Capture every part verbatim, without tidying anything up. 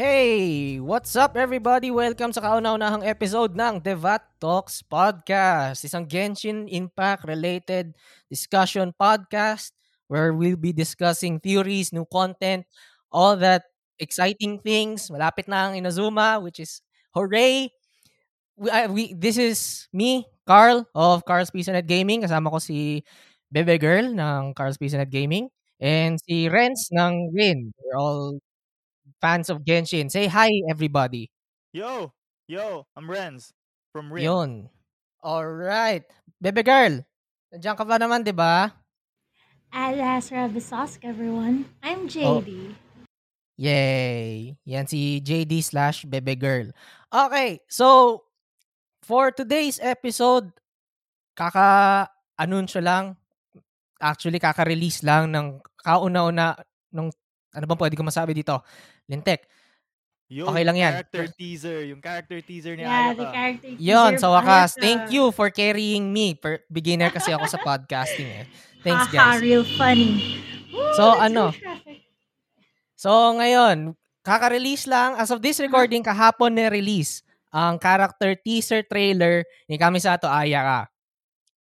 Hey! What's up everybody? Welcome sa kauna-unahang episode ng Devat Talks Podcast, isang Genshin Impact related discussion podcast where we'll be discussing theories, new content, all that exciting things. Malapit na ang Inazuma, which is hooray! We, I, we, this is me, Qarl of Qarl's Pisonet Gaming. Kasama ko si Bebe Girl ng Qarl's Pisonet Gaming and si Renz ng R I N. We're all fans of Genshin. Say hi, everybody. Yo! Yo! I'm Renz from R I N. Yun. Alright. Bebe Girl, nandiyan ka ba naman, di ba? Alas, Rabisosk, everyone. I'm J D. Oh. Yay! Yan si J D slash Bebe Girl. Okay, so for today's episode, kaka-anunsyo lang. Actually, kaka-release lang ng kauna-una ng ano ba pwede ko masabi dito? Lintek. Yo, okay lang yan. Character teaser. Yung character teaser ni yeah, Ayaka. The character teaser. Yun, sa wakas. Ayaka. Thank you for carrying me. Per- beginner kasi ako sa podcasting eh. Thanks, guys. Aha, real funny. Woo, so, ano? So, ngayon, kaka-release lang. As of this recording, kahapon na-release ang character teaser trailer ni Kamisato Ayaka.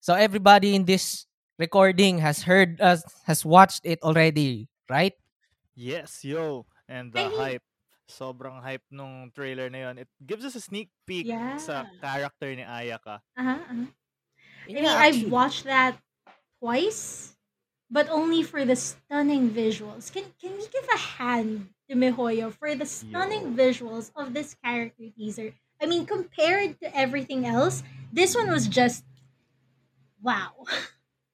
So, everybody in this recording has heard, uh, has watched it already, right? Yes, yo. And the Ay. hype. Sobrang hype nung trailer na yun. It gives us a sneak peek yeah. sa character ni Ayaka. Uh-huh, uh-huh. I mean, I've watched that twice, but only for the stunning visuals. Can can we give a hand to Mihoyo for the stunning yo. visuals of this character teaser? I mean, compared to everything else, this one was just, wow.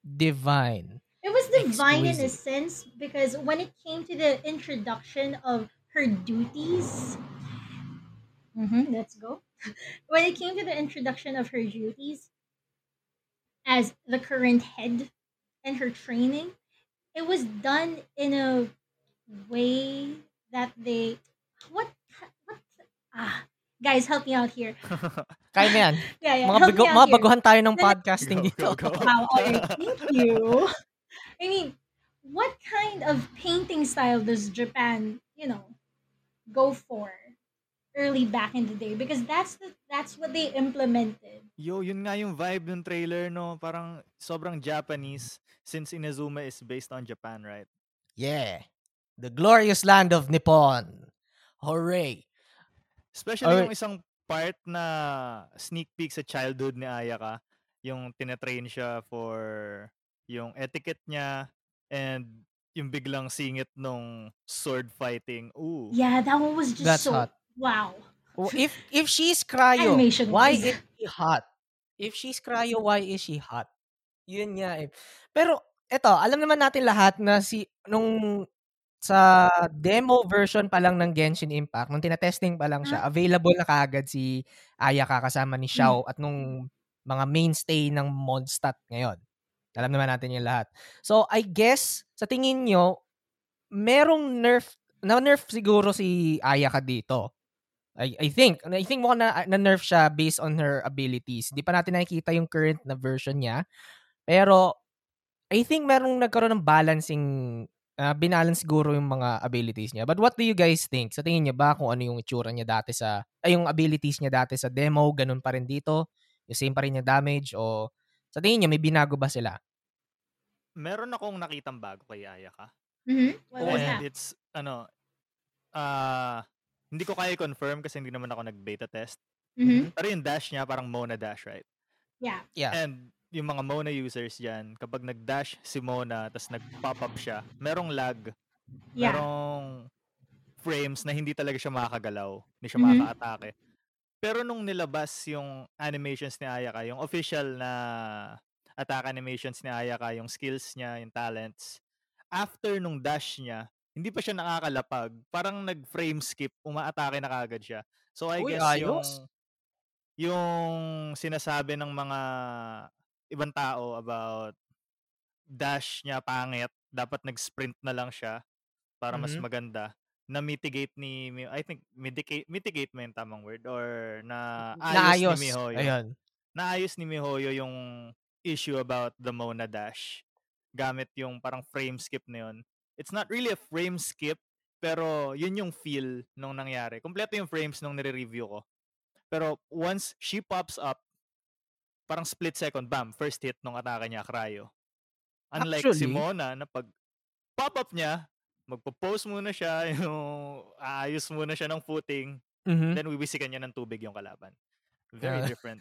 Divine. It was divine Exquisite. in a sense because when it came to the introduction of her duties, mm-hmm, let's go. when it came to the introduction of her duties as the current head and her training, it was done in a way that they what what ah guys, help me out here. Kaya na yan. yeah, yeah. Mga, bigo, mga baguhan tayo ng podcasting dito. Go, go, go. Wow, alright. Thank you. I mean, what kind of painting style does Japan, you know, go for early back in the day? Because that's the that's what they implemented. Yo, yun nga yung vibe ng trailer, no? Parang sobrang Japanese since Inazuma is based on Japan, right? Yeah. The glorious land of Nippon. Hooray! Especially All right. yung isang part na sneak peek sa childhood ni Ayaka. Yung tinetrain siya for yung etiquette niya and yung biglang singit nung sword fighting. Ooh. Yeah, that one was just That's so hot. Wow. If if she's cryo, Animation why is she hot? If she's cryo, why is she hot? Yun niya eh. Pero eto, alam naman natin lahat na si nung sa demo version pa lang ng Genshin Impact, nung tinatesting pa lang siya, huh? available na kaagad si Ayaka kasama ni Xiao hmm. at nung mga mainstay ng Modstat ngayon. Alam naman natin yung lahat. So, I guess, sa tingin nyo, merong nerf, na-nerf siguro si Ayaka dito. I, I think, I think mukhang na, na-nerf siya based on her abilities. Hindi pa natin nakikita yung current na version niya. Pero, I think merong nagkaroon ng balancing, uh, binalance siguro yung mga abilities niya. But what do you guys think? Sa tingin nyo ba kung ano yung itsura niya dati sa, ay yung abilities niya dati sa demo, ganun pa rin dito? Yung same pa rin yung damage o sa tingin niya, may binago ba sila? Meron akong nakitang bago kay Ayaka. Mm-hmm. Well, oh, and it's, ano, uh, hindi ko kaya confirm kasi hindi naman ako nag-beta test. Mm-hmm. Pero yung dash niya, parang Mona dash, right? Yeah. yeah. And yung mga Mona users dyan, kapag nag-dash si Mona, tas nag-pop up siya, merong lag, yeah. merong frames na hindi talaga siya makakagalaw, hindi siya mm-hmm. makaka-atake. Pero nung nilabas yung animations ni Ayaka, yung official na attack animations ni Ayaka, yung skills niya, yung talents, after nung dash niya, hindi pa siya nakakalapag. Parang nag-frame skip, umaatake na kagad siya. So I Uy, guess ayos. yung yung sinasabi ng mga ibang tao about dash niya pangit, dapat nag-sprint na lang siya para mm-hmm. mas maganda. na mitigate ni I think mitigate mitigate mo yung tamang word or na ayos ni Mihoyo. Ayun. Naayos ni Mihoyo yung issue about the Mona dash gamit yung parang frame skip na yun. It's not really a frame skip, Pero yun yung feel nung nangyari. Kompleto yung frames nung nire-review ko. Pero once she pops up, parang split second, bam, first hit nung atake niya, Cryo. Unlike actually, si Mona, na pag pop-up niya, magpo-pose muna siya, yung aayos muna siya ng footing, mm-hmm. then wibisikan niya ng tubig yung kalaban. Very yeah. different.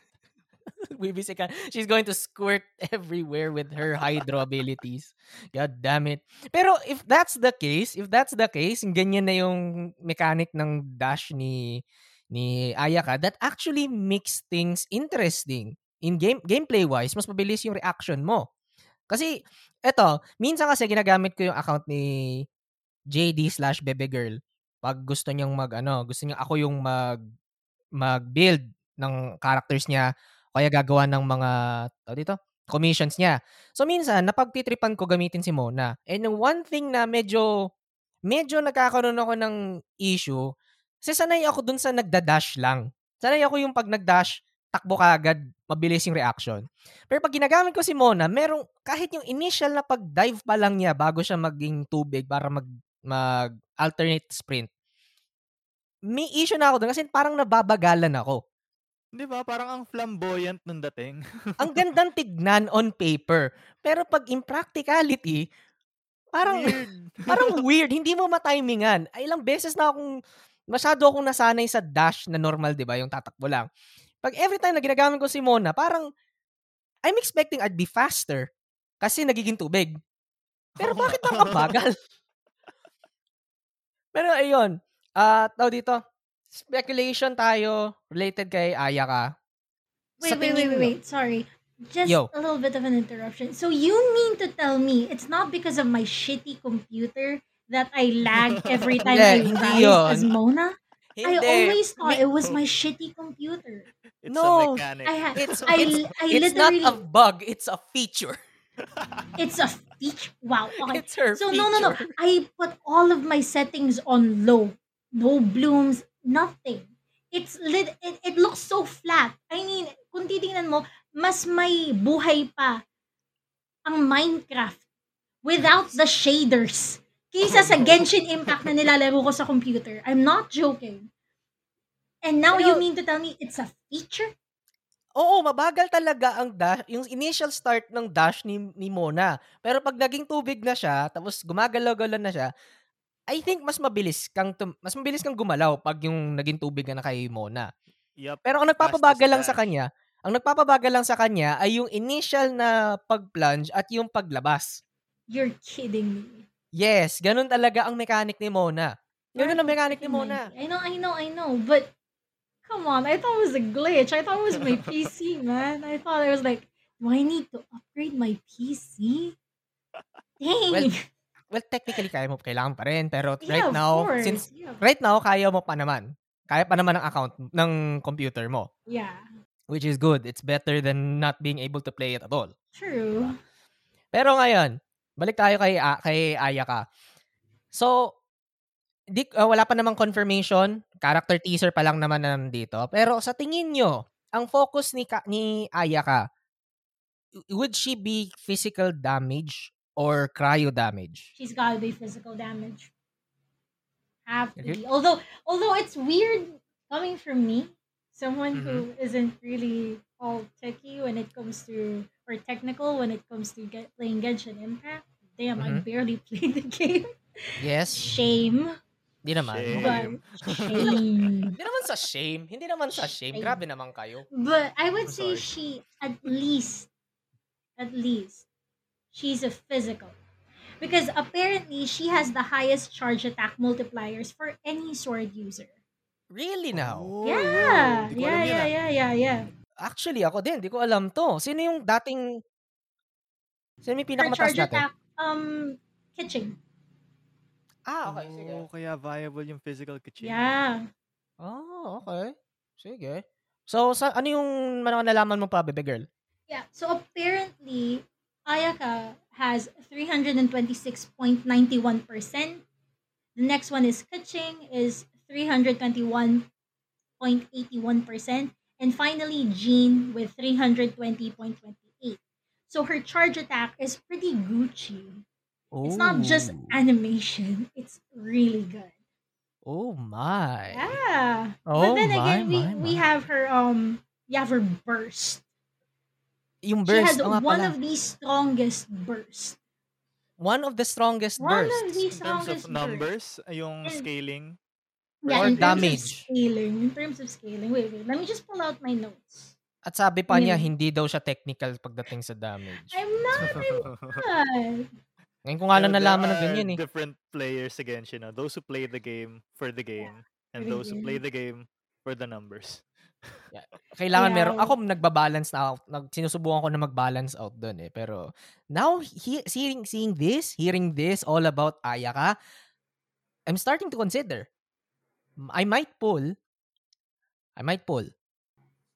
Wibisikan. She's going to squirt everywhere with her hydro abilities. God damn it. Pero if that's the case, if that's the case, ganyan na yung mechanic ng dash ni ni Ayaka, that actually makes things interesting. In game gameplay-wise, mas mabilis yung reaction mo. Kasi, eto, minsan kasi ginagamit ko yung account ni J D slash Bebe Girl pag gusto niyang mag, ano, gusto niyang ako yung mag, mag-build ng characters niya kaya gagawa ng mga, oh, dito, commissions niya. So, minsan, napagtitripan ko gamitin si Mona. And one thing na medyo, medyo nagkakaroon ako ng issue, kasi sanay ako dun sa nagda-dash lang. Sanay ako yung pag nag-dash, takbo ka agad, mabilis yung reaction. Pero pag ginagamit ko si Mona, merong, kahit yung initial na pag-dive pa lang niya bago siya maging tubig para mag, mag-alternate sprint, may issue na ako doon kasi parang nababagalan ako. Di ba? Parang ang flamboyant nung dating. Ang gandang tignan on paper. Pero pag in practicality, parang weird. Parang weird. Hindi mo matimingan. Ay, ilang beses na akong, masyado akong nasanay sa dash na normal, di ba? Yung tatakbo lang. Pag every time na ginagamit ko si Mona, parang I'm expecting I'd be faster kasi nagiging tubig. Pero bakit ang kabagal? Pero ayun, uh, tao dito, speculation tayo related kay Ayaka. Wait, wait, wait, wait, wait, sorry. Just Yo. a little bit of an interruption. So you mean to tell me it's not because of my shitty computer that I lag every time I rise as Mona? Hindi. I always thought it was my shitty computer. It's no, a mechanic. I ha- it's, I, it's, I it's not a bug. It's a feature. It's a feature. Wow. Okay. It's her so feature. no, no, no. I put all of my settings on low. No blooms. Nothing. It's lit. It, it looks so flat. I mean, kung titingnan mo, mas may buhay pa ang Minecraft without the shaders. Kaysa sa Genshin Impact na nilalaro ko sa computer. I'm not joking. And now Pero, you mean to tell me it's a feature? Oo, mabagal talaga ang dash, yung initial start ng dash ni, ni Mona. Pero pag naging tubig na siya, tapos gumagalaw-galaw na siya, I think mas mabilis kang mas mabilis kang gumalaw pag yung naging tubig na, na kay Mona. Yep, Pero ang nagpapabagal lang sa kanya, ang nagpapabagal lang sa kanya ay yung initial na pag-plunge at yung paglabas. You're kidding me. Yes, ganun talaga ang mechanic ni Mona. Ganun ang mechanic ni Mona. I know, I know, I know. But, come on. I thought it was a glitch. I thought it was my P C, man. I thought I was like, do I need to upgrade my P C? Dang. Well, well technically, kaya mo kailangan pa rin. Pero yeah, right now, course. since yeah. right now, kaya mo pa naman. Kaya pa naman ang account ng computer mo. Yeah. Which is good. It's better than not being able to play it at all. True. Pero ngayon, balik tayo kay, uh, kay Ayaka. So, di, uh, wala pa namang confirmation. Character teaser pa lang naman nandito. Pero sa tingin nyo, ang focus ni, Ka- ni Ayaka, would she be physical damage or cryo damage? She's gotta be physical damage. Have to be. Although, although it's weird coming from me, someone mm-hmm. who isn't really all techie when it comes to or technical when it comes to get, playing Genshin Impact. Damn, mm-hmm. I barely played the game. Yes. Shame. Hindi naman. Shame. Hindi naman sa shame. Hindi naman sa shame. shame. Grabe naman kayo. But I would I'm say sorry. she, at least, at least, she's a physical. Because apparently, she has the highest charge attack multipliers for any sword user. Really now? Oh, yeah. Yeah, yeah, yeah, yeah, yeah, yeah. Actually, ako din. Di ko alam to. Sino yung dating... Sino yung pinakamataas natin? Attack, um, kitchen. Ah, okay. Sige. Oh, kaya viable yung physical kitchen. Yeah. Oh, okay. Sige. So, sa, ano yung nalaman mo pa, Bebe Girl? Yeah. So, apparently, Ayaka has three hundred twenty-six point nine one percent. The next one is kitchen is three hundred twenty-one point eight one percent. And finally, Jean with three hundred twenty point two eight. So her charge attack is pretty Gucci. Oh. It's not just animation. It's really good. Oh my. Yeah. Oh, but then my, again, we, my, my. we have her um you have her burst. Yung burst, she had oh, one pala. of the strongest bursts. One of the strongest one bursts. One of the strongest in terms of numbers, bursts. Yung scaling. Yeah, or in damage. Scaling. In terms of scaling. Wait, wait. Let me just pull out my notes. At sabi pa yeah. niya, hindi daw siya technical pagdating sa damage. I'm not. I'm not. Ngayon ko nga lang nalaman na ganyan eh. Different players again, you know. Those who play the game for the game yeah. and those who play the game for the numbers. Yeah. Kailangan yeah. meron. Ako nagba-balance na out. Nag, sinusubukan ko na mag-balance out dun eh. Pero now, he, seeing, seeing this, hearing this all about Ayaka, I'm starting to consider. I might pull. I might pull.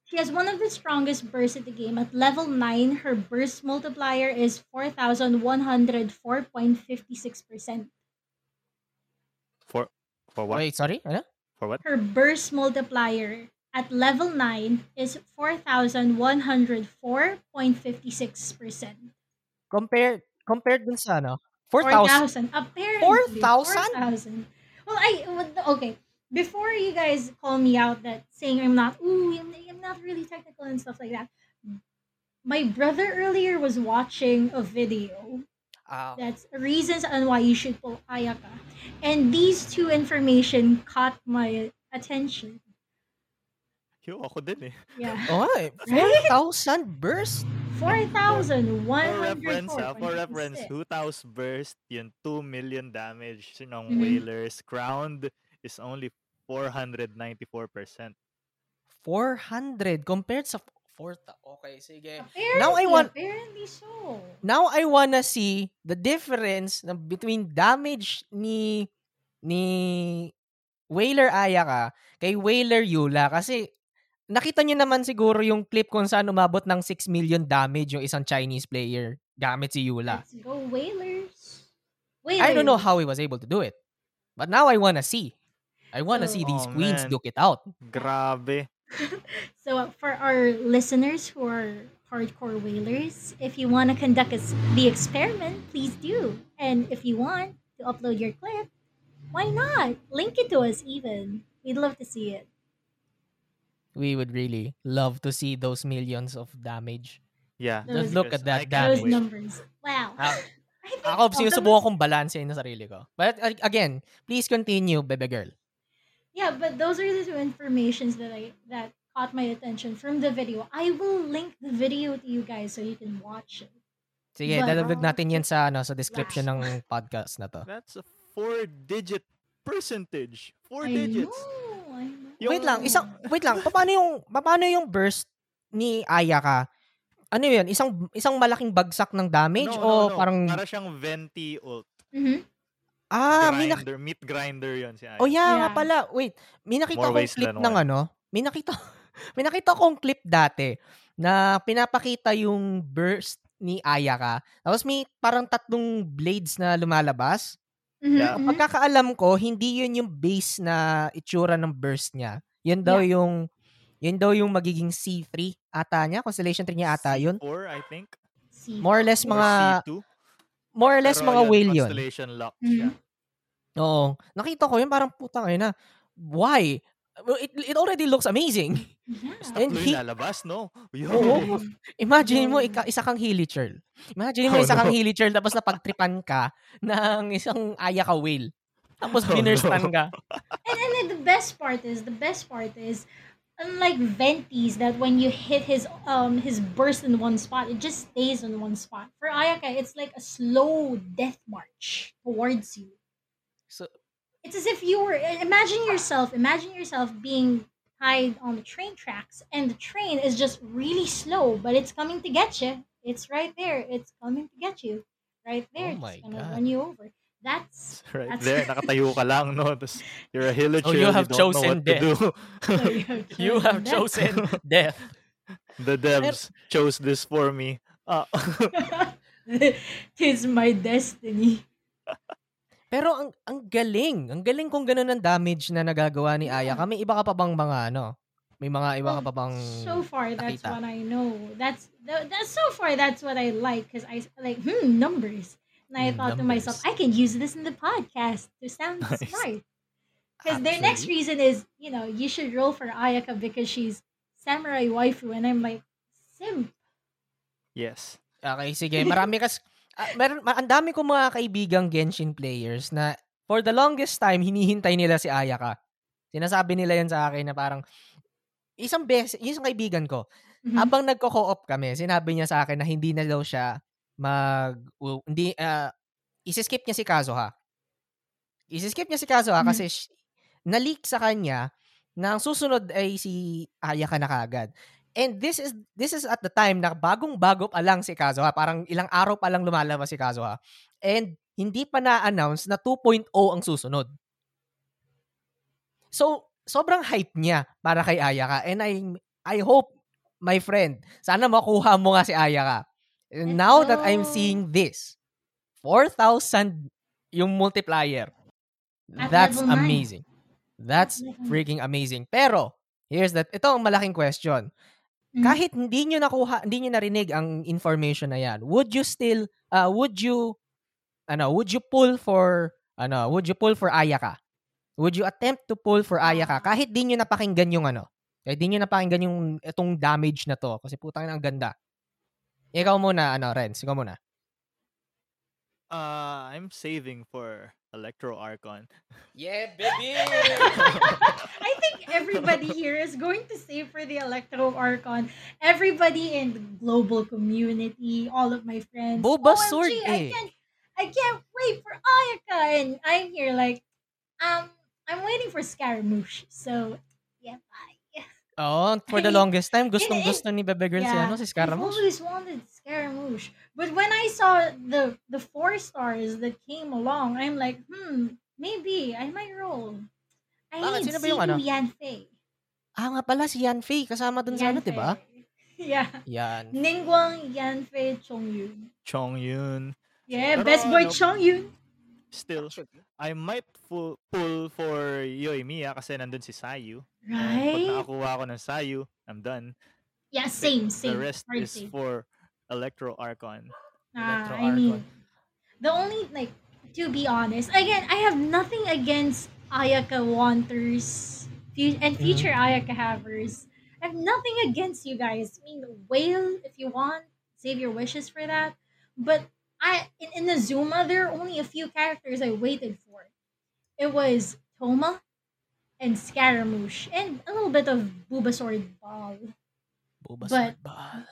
She has one of the strongest bursts in the game. At level nine, her burst multiplier is four thousand one hundred four point five six percent. For for what? Wait, sorry? Huh? For what? Her burst multiplier at level nine is four thousand one hundred four point five six percent. Compared compared dun sa ano? four thousand. Apparently. four thousand? Well, I okay. Before you guys call me out that saying I'm not, ooh, I'm, I'm not really technical and stuff like that, my brother earlier was watching a video oh. that's reasons on why you should pull Ayaka. And these two information caught my attention. Yo, ako din eh. Yeah. Oh, four thousand burst? four thousand one hundred four. For reference, Hu Tao's burst, yun two million damage sinong mm-hmm. Whalers crowned. Is only four hundred ninety-four percent. four hundred compared sa four. Okay, sige. Apparently, now I want apparently so. Now I wanna see the difference between damage ni ni Whaler Ayaka kay Whaler Yula kasi nakita niyo naman siguro yung clip kung saan umabot ng six million damage yung isang Chinese player gamit si Yula. Let's go Whalers. Whalers. I don't know how he was able to do it. But now I wanna see. I want to so, see these oh, queens man. Duke it out. Grabe. So, for our listeners who are hardcore whalers, if you want to conduct a, the experiment, please do. And if you want to upload your clip, why not? Link it to us even. We'd love to see it. We would really love to see those millions of damage. Yeah. Those, just look at that damage. Those numbers. Wow. How? Ako, sinusubukan kong balansehin na sarili ko. But again, please continue, Bebe Girl. Yeah, but those are the two informations that I that caught my attention from the video. I will link the video to you guys so you can watch it. Sige, but, dalagdag natin yan sa ano sa description yeah. ng podcast na to. That's a four-digit percentage. Four I digits. Know, I know. Yung... Wait lang, isang wait lang. Paano yung paano yung burst ni Ayaka? Ano yun? Isang isang malaking bagsak ng damage no, no, o no. parang para siyang Venti ult. Mhm. Ah, grinder, minak- meat grinder yun si Ayaka. Oh yeah, yeah. pala. Wait, may nakita kong clip ng one. ano? May nakita, may nakita kong clip dati na pinapakita yung burst ni Ayaka. Tapos may parang tatlong blades na lumalabas. Mm-hmm. Yeah. Pagkakaalam ko, hindi yun yung base na itsura ng burst niya. Yun daw yeah. yung yun daw yung magiging C three ata niya, Constellation three niya ata yun. C four, I think. C four. More or less mga... C two. More or less pero mga whale yun. Constellation locked siya. Mm-hmm. Oo. Nakita ko yun, parang putang ina. Why? It, it already looks amazing. Yeah. Basta tuloy he... lalabas, no? Oo. Imagine mo, isa kang hilly churl. Imagine mo, oh, isa kang no. hilly churl, tapos napagtripan ka ng isang Ayaka whale. Tapos oh, binerstan no. ka. And, and the best part is, the best part is, unlike Venti's that when you hit his um his burst in one spot, it just stays in one spot. For Ayaka, it's like a slow death march towards you. So it's as if you were imagine yourself, imagine yourself being tied on the train tracks and the train is just really slow, but it's coming to get you. It's right there. It's coming to get you. Right there. Oh it's gonna God. run you over. That's right that's there. Nakatayo ka lang, no? You're a hilly child. Oh, you have you chosen death. So you have chosen, you have chosen death. The devs chose this for me. Uh. It's my destiny. Pero ang ang galing. Ang galing kung ganun ang damage na nagagawa ni Ayaka. May iba ka pa bang mga ano? May mga iba well, ka pa bang so far, that's nakita. What I know. That's, that's so far, that's what I like. Because I like, hmm, numbers. And I mm, thought numbers. to myself, I can use this in the podcast to sound nice. smart. Because their next reason is, you know, you should roll for Ayaka because she's samurai waifu. And I'm like, simp. Yes. Okay, sige. Marami kasi... Uh, mer- ang dami ko mga kaibigang Genshin players na for the longest time, hinihintay nila si Ayaka. Sinasabi nila yan sa akin na parang... Isang beses, isang kaibigan ko, mm-hmm. habang nagko-co-op kami, sinabi niya sa akin na hindi na daw siya mag... Uh, hindi, uh, isiskip niya si Kazuha. Isiskip niya si Kazuha mm-hmm. kasi sh- na-leak sa kanya na ang susunod ay si Ayaka na kagad. And this is this is at the time na bagong-bago pa lang si Kazuha. Parang ilang araw pa lang lumalabas si Kazuha. And hindi pa na-announce na two point oh ang susunod. So, sobrang hype niya para kay Ayaka. And I I hope, my friend, sana makuha mo nga si Ayaka. And now that I'm seeing this, four thousand yung multiplier. That's amazing. That's freaking amazing. Pero, here's that. Ito ang malaking question. Kahit hindi niyo nakuha, hindi niyo narinig ang information na 'yan. Would you still uh, would you ano, would you pull for ano, would you pull for Ayaka? Would you attempt to pull for Ayaka kahit di niyo napakinggan yung ano? Kahit di niyo napakinggan yung itong damage na to kasi putang ina ang ganda. Ikaw muna, ano, Renz, ikaw muna. Uh, I'm saving for Electro Archon. Yeah, baby! I think everybody here is going to save for the Electro Archon. Everybody in the global community, all of my friends. Boba O M G, sword eh. I can't, I can't wait for Ayaka. And I'm here like, um, I'm waiting for Scaramouche. So, yeah, bye. Oh, for the longest time, gustong-gusto ni Bebe Girl yeah, si, ano, si Scaramouche. I've always wanted Scaramouche. But when I saw the the four stars that came along, I'm like, hmm, maybe I might roll. I ah, need to see ano? Yanfei. Ah, nga pala si Yanfei. Kasama dun sa ano, diba? Yeah. Yan. Ningguang, Yanfei, Chongyun. Chongyun. Yeah, pero, best boy no, Chongyun. Still, I might pull, pull for Yoimiya kasi nandun si Sayu. Right? And pag nakakuha ko ng Sayu, I'm done. Yeah, same, same. The rest right, is same. for... Electro Archon. Ah, Electro I Archon. mean, the only, like, to be honest, again, I have nothing against Ayaka wanters and future mm-hmm. Ayaka havers. I have nothing against you guys. I mean, wail if you want. Save your wishes for that. But I in Inazuma, there are only a few characters I waited for. It was Thoma and Scaramouche and a little bit of Booba Sword Ball. Booba Sword Ball.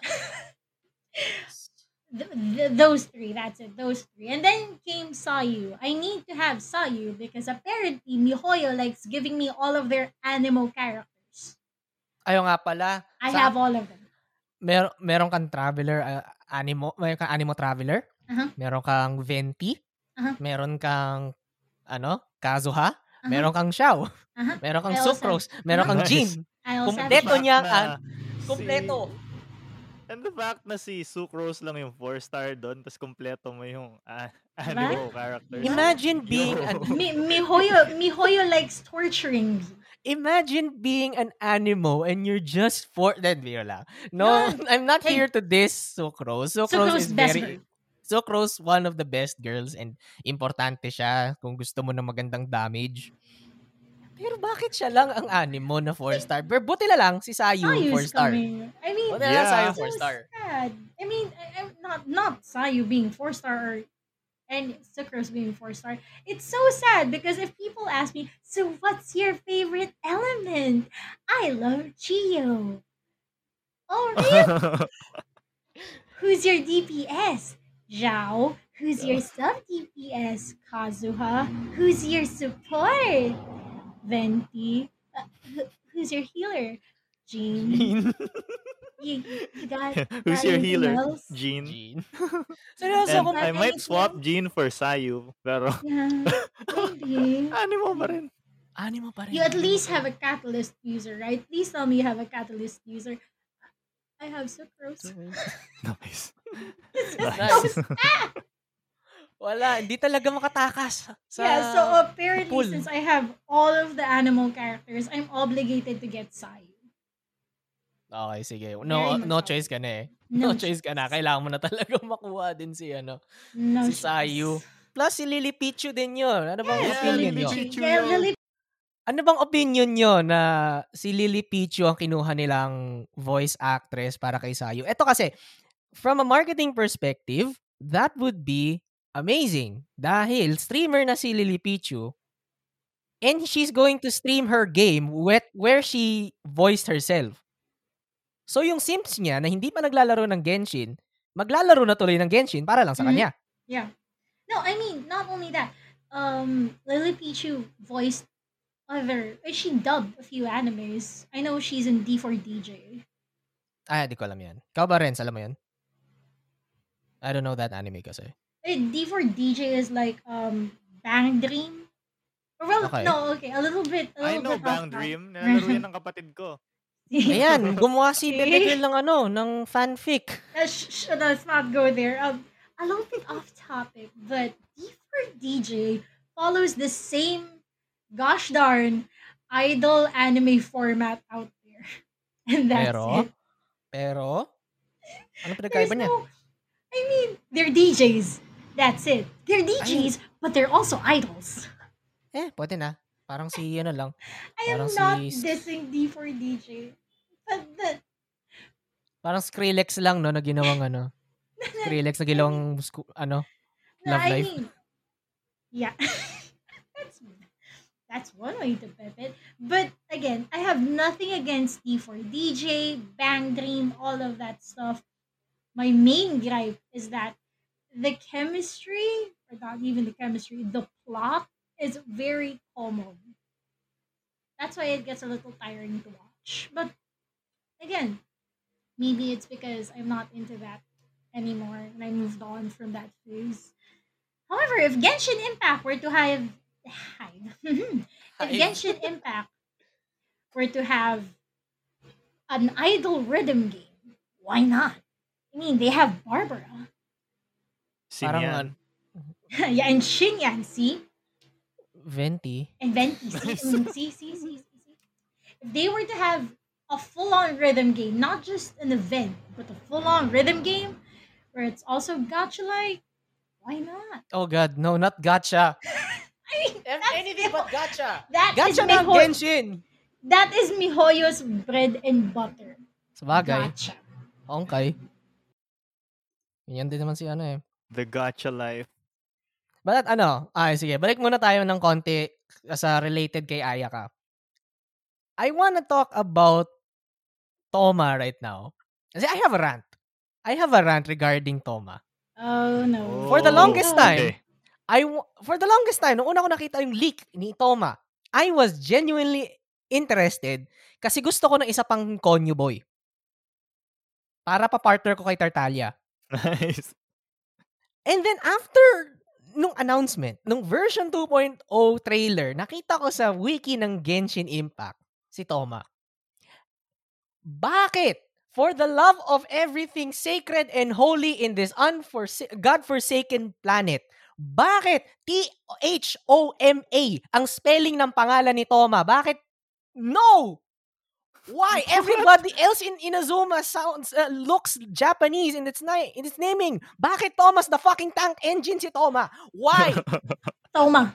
Th- th- those three, that's it, those three. And then came Sayu. I need to have Sayu because apparently Mihoyo likes giving me all of their anime characters. Ayaw nga pala. I Sa- have all of them. Mer- meron kang traveler, uh, animo, meron kang animo traveler. Uh-huh. Meron kang Venti. Uh-huh. Meron kang, ano, Kazuha. Uh-huh. Meron kang Xiao. Uh-huh. Meron kang Sucrose. Meron kang Jean. Kompleto niya ang, kompleto. See. And the fact na si Sucrose lang yung four-star doon, tapos kompleto mo yung uh, anime characters. Imagine being... An- Mi- Mihoyo, Mihoyo likes torturing me. Imagine being an animo and you're just for... Then, Viola. No, no, I'm not hey. here to diss Sucrose. Sucrose is very... Sucrose, one of the best girls and importante siya kung gusto mo ng magandang damage. Pero bakit siya lang ang animo na four-star? Pero buti na lang si Sayu four-star. I mean, buti na lang Sayu four-star. I mean, I'm not not Sayu being four-star or and Sucrose being four-star. It's so sad because if people ask me, so what's your favorite element? I love Geo. Oh, really? Who's your D P S? Zhao. Who's your sub-D P S? Kazuha. Who's your support? Venti. Uh, who's your healer? Jean. you, you got, who's got your healer? Else? Jean. Jean. Seryoso, I might swap Jean for Sayu, pero... Yeah, maybe. Animo pa rin. Animo pa rin. You at least have a catalyst user, right? Please tell me you have a catalyst user. I have Sucrose. Nice. This is nice. So sad. Wala, hindi talaga makatakas. Sa yeah, so apparently pool. Since I have all of the animal characters, I'm obligated to get Sayu. Okay, sige. No, no choice ka na eh. No, no choice ka na. Kailangan mo na talaga makuha din si, ano, no si Sayu. Plus, si LilyPichu din yun. Ano bang yes, opinion nyo? Yeah, Lily... Ano bang opinion nyo na si LilyPichu ang kinuha nilang voice actress para kay Sayu? Eto kasi, from a marketing perspective, that would be amazing. Dahil streamer na si LilyPichu, and she's going to stream her game where she voiced herself. So yung simps niya na hindi pa naglalaro ng Genshin, maglalaro na tuloy ng Genshin para lang sa kanya. Mm-hmm. Yeah. No, I mean, not only that. Um, LilyPichu voiced other, she dubbed a few animes. I know she's in D four D J. Ah, di ko alam yan. Kau ba, Renz? Alam mo yan? I don't know that anime kasi. D four D J is like um Bang Dream. Well, okay. No, okay. A little bit. A little I know, bit Bang Dream. Nalaro yan ng kapatid ko. Ayan, gumawa si Bebe Girl ng ano, ng fanfic. Let's, sh- let's not go there. Um, a little bit off topic, but D four D J follows the same, gosh darn, idol anime format out there. And that's pero, it. Pero, ano pinagkaiba niya? No, I mean, they're D Js. That's it. They're D Js, Ay. But they're also idols. Eh, pwede na. Parang si, ano lang. I am not si... dissing D four D J. But the... Parang Skrillex lang, no, na ginawang, ano. Skrillex na ginawang, ano, no, Love I Life. Mean, yeah. that's, that's one way to pep it. But, again, I have nothing against D four D J, Bang Dream, all of that stuff. My main gripe is that the chemistry, or not even the chemistry, the plot, is very common. That's why it gets a little tiring to watch. But again, maybe it's because I'm not into that anymore and I moved on from that phase. However, if Genshin Impact were to have if Genshin Impact were to have an idol rhythm game, why not? I mean, they have Barbara. Parang, yeah, and Shinyan, see? Venti. And Venti. See, see, see, see, see. If they were to have a full-on rhythm game, not just an event, but a full-on rhythm game where it's also gacha-like, why not? Oh God, no, not gacha. I mean, anything but gacha. That gacha ng Miho- Genshin. That is Mihoyo's bread and butter. Sabagay. Gacha. Okay. Yan din naman si ano eh. The gacha life. But ano, ah, sige, balik muna tayo ng konti sa related kay Ayaka. I wanna talk about Thoma right now. Kasi I have a rant. I have a rant regarding Thoma. Oh, no. For the longest time, I, for the longest time, nung una ko nakita yung leak ni Thoma, I was genuinely interested kasi gusto ko ng isa pang Konyo boy. Para pa-partner ko kay Tartaglia. Nice. And then after... nung announcement, nung version two point oh trailer, nakita ko sa wiki ng Genshin Impact, si Thoma. Bakit? For the love of everything sacred and holy in this unforsa- godforsaken planet, bakit T H O M A ang spelling ng pangalan ni Thoma? Bakit? No! Why? Everybody else in Inazuma sounds, uh, looks Japanese in its, ni- in its naming. Bakit Thomas the fucking tank engine si Thoma? Why? Thoma.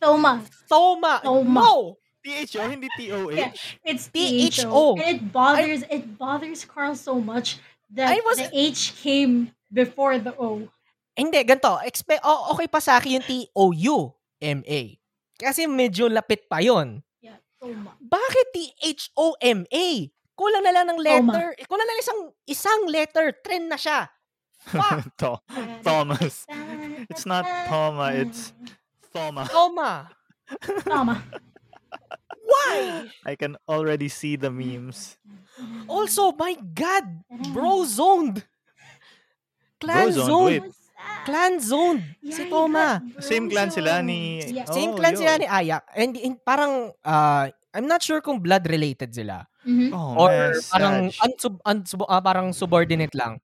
Thoma. Thoma. Thoma. No! T H O, hindi T O H. Yeah, it's T H O. And it bothers, I, it bothers Qarl so much that was, the H came before the O. Hindi, ganito. Expe- oh, okay pa sa akin yung T O U M A. Kasi medyo lapit pa yon. Thoma. Bakit T H O M A? Kulang na lang ng letter. Thoma. Kulang na lang isang, isang letter. Trend na siya. Fuck! Th- Thomas. It's not Thoma, it's Thoma. Thoma. Thoma. Why? I can already see the memes. Also, my God! Bro zoned. Clan zoned. zoned. Clan zone yeah, si Thoma. Same clan sila ni... Yeah. Same oh, clan yo. sila ni Ayak. And, and parang, uh, I'm not sure kung blood-related sila. Mm-hmm. Oh, or parang, unsub, unsub, uh, parang subordinate lang.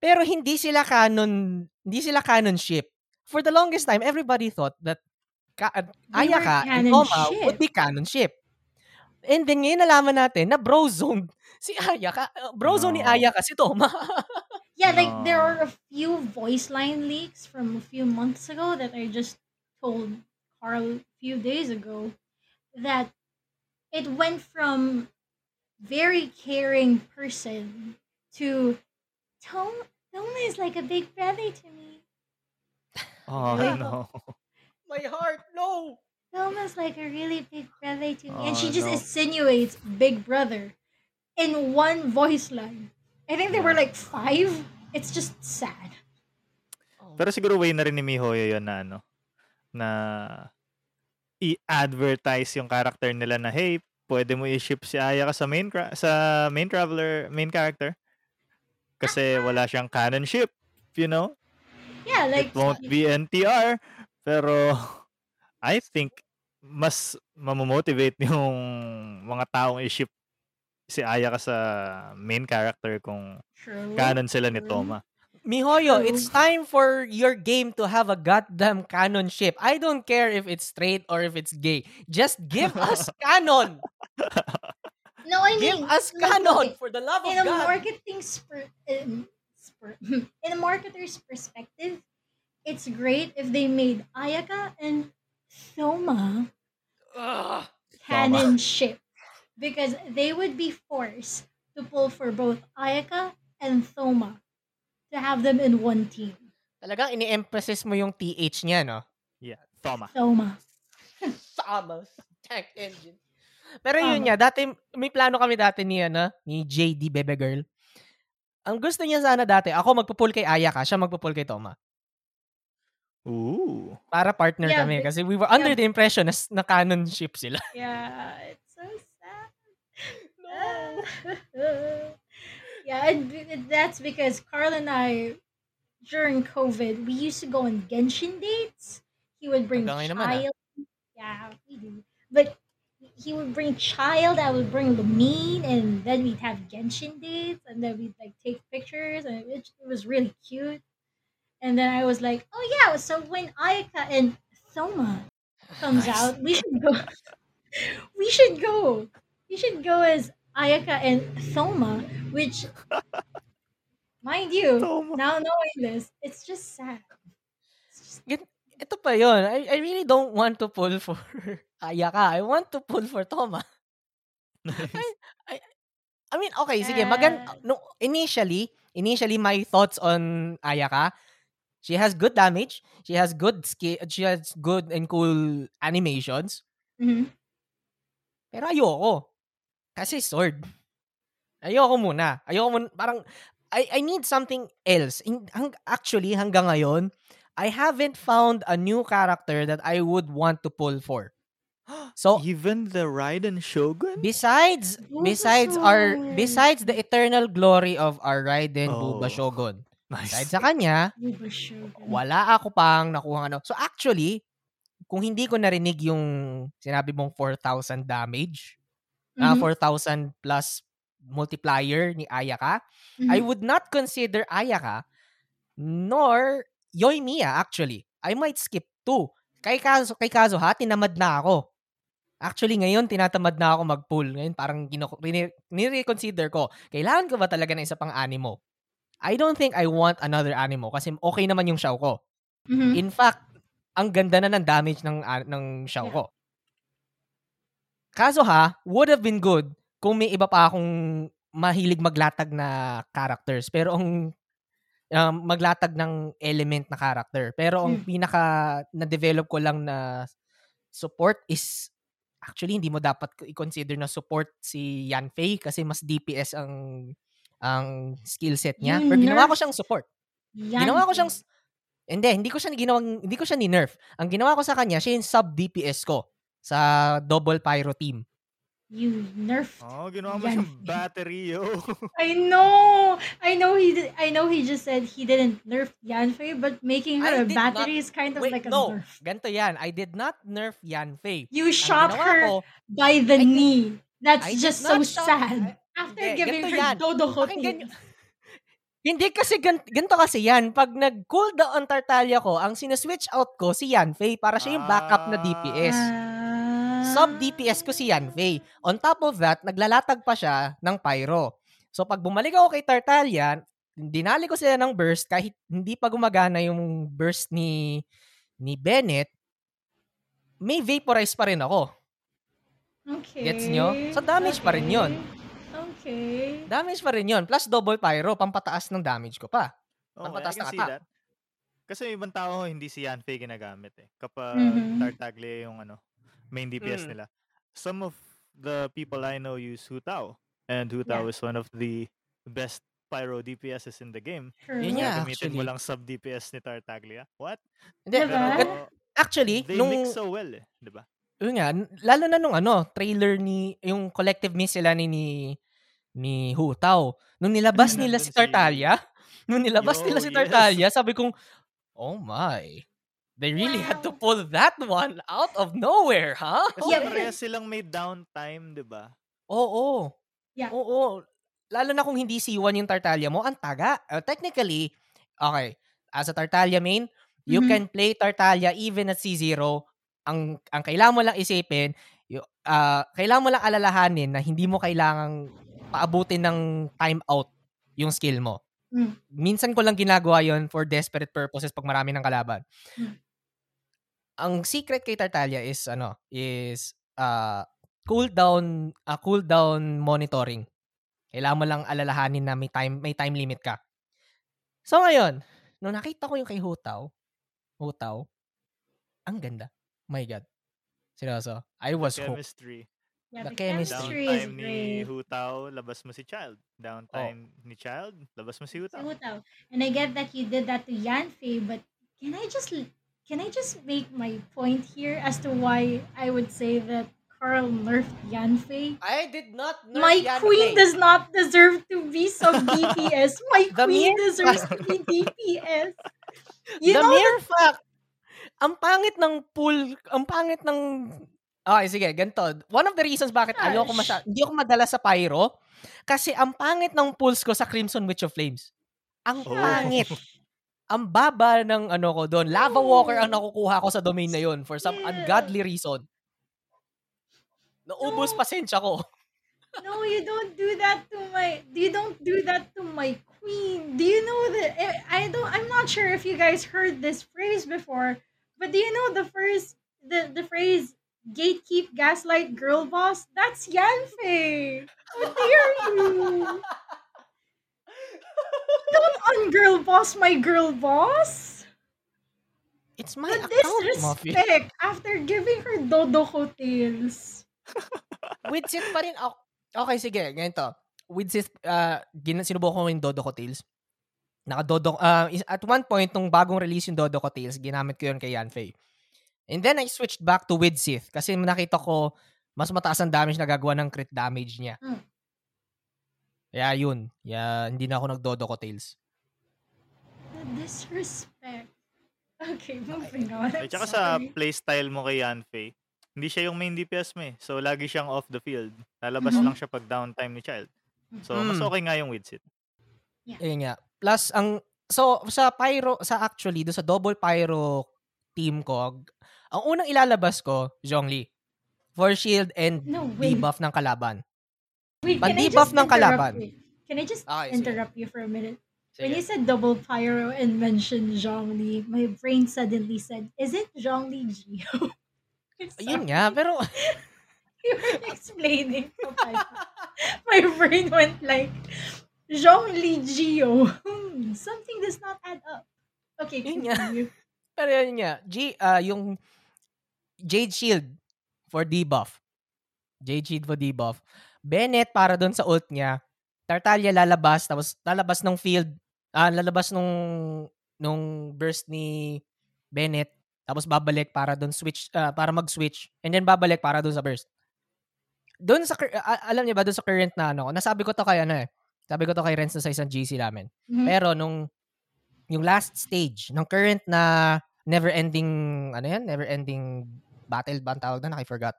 Pero hindi sila canon, hindi sila canon ship. For the longest time, everybody thought that ka- Ayaka and Thoma ship. would be canon ship. And then ngayon nalaman natin na brozone si Ayaka. Brozone no. ni Ayaka si Thoma. Yeah, like no. there are a few voice line leaks from a few months ago that I just told Qarl a few days ago that it went from very caring person to Thoma is like a big brother to me. Oh, no. My heart, no. Thoma's like a really big brother to me. Oh, and she just no. insinuates big brother in one voice line. I think there were like five. It's just sad. Pero siguro way na rin ni Mihoyo yun na ano, na i-advertise yung character nila na, hey, pwede mo i-ship si Ayaka sa main, tra- sa main traveler, main character. Kasi wala siyang canon ship, you know? Yeah, like... It won't be N T R, pero... I think mas mamomotivate yung mga taong i-ship si Ayaka sa main character kung true. Canon sila ni Thoma. Mihoyo, true. It's time for your game to have a goddamn canon ship. I don't care if it's straight or if it's gay. Just give us canon! No, I mean... Give us canon, for the love of God! In a marketing's... Per- um, per- in a marketer's perspective, it's great if they made Ayaka and Thoma Ugh, canon Thoma. ship, because they would be forced to pull for both Ayaka and Thoma to have them in one team. Talagang ini-emphasize mo yung T H niya, no? Yeah, Thoma. Thoma. Thoma. Tank engine. Pero Thoma. Yun niya, dati, may plano kami dati ni, ano, ni J D, Bebe Girl. Ang gusto niya sana dati, ako magpupull kay Ayaka, siya magpupull kay Thoma. Ooh. Para partner yeah, kami kasi we were under yeah. the impression na, na canon ship sila. Yeah, it's so sad. No. Yeah, and that's because Qarl and I, during COVID, we used to go on Genshin dates. He would bring Hanggang child. Naman, yeah, we do. But he would bring child, I would bring Lumine, and then we'd have Genshin dates, and then we'd like take pictures, and it, it was really cute. And then I was like, oh yeah, so when Ayaka and Thoma comes nice. out, we should go. we should go. We should go as Ayaka and Thoma, which, mind you, Thoma. Now knowing this, it's just sad. It's just... Ito pa yun. I, I really don't want to pull for Ayaka. I want to pull for Thoma. Nice. I, I, I mean, okay, sige. Maganda. No, initially, initially, my thoughts on Ayaka. She has good damage. She has good sk- She has good and cool animations. Mm-hmm. Pero ayoko. Kasi sword. Ayoko muna. Ayoko muna. Parang, I, I need something else. In, hang, actually, hanggang ngayon, I haven't found a new character that I would want to pull for. So even the Raiden Shogun? Besides, Buba besides Shogun. our, besides the eternal glory of our Raiden oh. Buba Shogun. Nice. Dahil sa kanya, wala ako pang nakuha ano. So actually, kung hindi ko narinig yung sinabi mong four thousand damage, mm-hmm. uh, four thousand plus multiplier ni Ayaka, mm-hmm. I would not consider Ayaka nor Yoimiya actually. I might skip two. Kay Kazu, kay Kazuha, tinamad na ako. Actually, ngayon, tinatamad na ako mag-pull. Ngayon, parang gino- re- nireconsider ko, kailangan ko ba talaga ng isa pang animo? I don't think I want another animo kasi okay naman yung Xiao ko. Mm-hmm. In fact, ang ganda na ng damage ng uh, ng Xiao yeah. ko. Kazuha would have been good kung may iba pa akong mahilig maglatag na characters. Pero ang um, maglatag ng element na character. Pero ang mm. pinaka na-develop ko lang na support is actually, hindi mo dapat i-consider na support si Yanfei kasi mas D P S ang ang skill set niya. Pero ginawa ko siyang support. Yan. Ginawa ko siyang hindi, hindi ko siya ginawang hindi ko siya ni-nerf. Ang ginawa ko sa kanya, siya yung sub D P S ko sa double pyro team. You nerfed. Oh, ginawa mo siyang battery, yo. I know. I know he did, I know he just said he didn't nerf Yanfei, but making her I a battery not, is kind of wait, like a no, nerf. Ganto yan. I did not nerf Yanfei. You ang shot her ko, by the I knee. Did, That's I just so shot, sad. I, After hindi, giving her yan. Dodohotin. Ganyan. Hindi kasi, ganito kasi yan. Pag nag-cooldown ang Tartaglia ko, ang sinaswitch out ko si Yanfei para siya yung backup na D P S. Ah. So, sub D P S ko si Yanfei. On top of that, naglalatag pa siya ng pyro. So pag bumalik ako kay Tartaglia, dinali ko sila ng burst kahit hindi pa gumagana yung burst ni ni Bennett. May vaporize pa rin ako. Okay. Gets nyo? So damage okay. pa rin yun. Okay. Damage pa rin yun. Plus double pyro, pampataas ng damage ko pa. Pampataas oh, na attack. Kasi yung ibang tao, hindi si Yanfei ginagamit eh. Kapag mm-hmm. Tartaglia yung ano, main D P S mm. nila. Some of the people I know use Hu Tao. And Hu Tao yeah. is one of the best pyro D P S's in the game. Sure. Yun yeah, gamitin mo lang sub D P S ni Tartaglia. What? Diba? Pero, actually, they nung... mix so well eh. Diba? Yun nga. Lalo na nung ano, trailer ni... Yung collective miss sila ni ni, ni Hu Tao. Nung nilabas yun, nila si Tartaglia, si... nung nilabas Yo, nila si Tartaglia, yes. sabi kong... Oh my. They really wow. had to pull that one out of nowhere, huh? Kasi yeah, parehas silang may downtime, di ba? Oo. Oh, oh. Yeah. Oo. Oh, oh. Lalo na kung hindi C one yung Tartaglia mo, ang taga. Uh, technically, okay, as a Tartaglia main, you mm-hmm. can play Tartaglia even at C zero. Ang ang kailangan mo lang isipin, yung, uh, kailangan mo lang alalahanin na hindi mo kailangang paabutin ng timeout yung skill mo. Mm. Minsan ko lang ginagawa yon for desperate purposes pag marami ng kalaban. Mm. Ang secret kay Tartaglia is ano, is uh cooldown, uh, cooldown monitoring. Kailangan mo lang alalahanin na may time may time limit ka. So ngayon, nung nakita ko yung kay Hu Tao, Hu Tao, ang ganda. My God. Seryoso. I was hooked. Yeah, the, the chemistry, chemistry is great. Downtime ni Hu Tao, labas mo si Child. Downtime oh. ni Child, labas mo si Hu Tao. And I get that you did that to Yanfei, but can I just can I just make my point here as to why I would say that Qarl nerfed Yanfei? I did not nerf My Yanfei. Queen does not deserve to be sub D P S. My queen deserves to be D P S. You the know mere fact, ang pangit ng pool, ang pangit ng Okay, sige, ganito. One of the reasons bakit Gosh. ayoko masya, hindi ako madala sa pyro, kasi ang pangit ng pulse ko sa Crimson Witch of Flames. Ang oh. pangit. Ang baba ng ano ko doon. Lava oh. Walker ang nakukuha ko sa domain na yun for some yeah. ungodly reason. Naubos no. pasensya ko. No, you don't do that to my, you don't do that to my queen. Do you know that, I don't, I'm not sure if you guys heard this phrase before, but do you know the first, the, the phrase, gatekeep, gaslight, girl boss, that's Yanfei. How dare you? Don't un-girl boss my girl boss. It's my the account, disrespect after giving her Dodoko tails. Widsith pa rin ako. Okay, sige, ganito. Widsith, uh, sinubukan ko yung Dodoko tails. Naka-Dodoko, uh, at one point, nung bagong release yung Dodoko tails, ginamit ko yun kay Yanfei. And then, I switched back to Widsith kasi nakita ko mas mataas ang damage na gagawa ng crit damage niya. Mm. Kaya yun. Kaya hindi na ako nagdodoko tails. The disrespect. Okay, moving on. At saka sa playstyle mo kay Yanfei, hindi siya yung main D P S mo eh. So, lagi siyang off the field. Lalabas mm-hmm. lang siya pag downtime ni Child. So, mm. mas okay nga yung Widsith. Yeah. Ayun nga. Plus, ang so sa pyro, sa actually, do sa double pyro team ko, ang unang ilalabas ko, Zhongli. For shield and no, debuff ng kalaban. Wait, But debuff ng kalaban. You? Can I just okay, interrupt sige. you for a minute? Sige. When you said double pyro and mentioned Zhongli, my brain suddenly said, is it Zhongli Geo? Ayun nga, pero... you were explaining. Okay. My brain went like, Zhongli Geo. Hmm, something does not add up. Okay, continue. Pero yun nga, G, uh, yung Jade Shield for debuff. Jade Shield for debuff. Bennett, para doon sa ult niya, Tartaglia lalabas, tapos lalabas ng field, uh, lalabas nung, nung burst ni Bennett, tapos babalik para doon switch, uh, para mag-switch, and then babalik para doon sa burst. Doon sa, uh, alam niyo ba, doon sa current na ano, nasabi ko to kay ano eh, sabi ko to kay Renz sa isang G C namin. Mm-hmm. Pero nung, yung last stage ng current na never ending ano yan never ending battle ba ang tawag na I forgot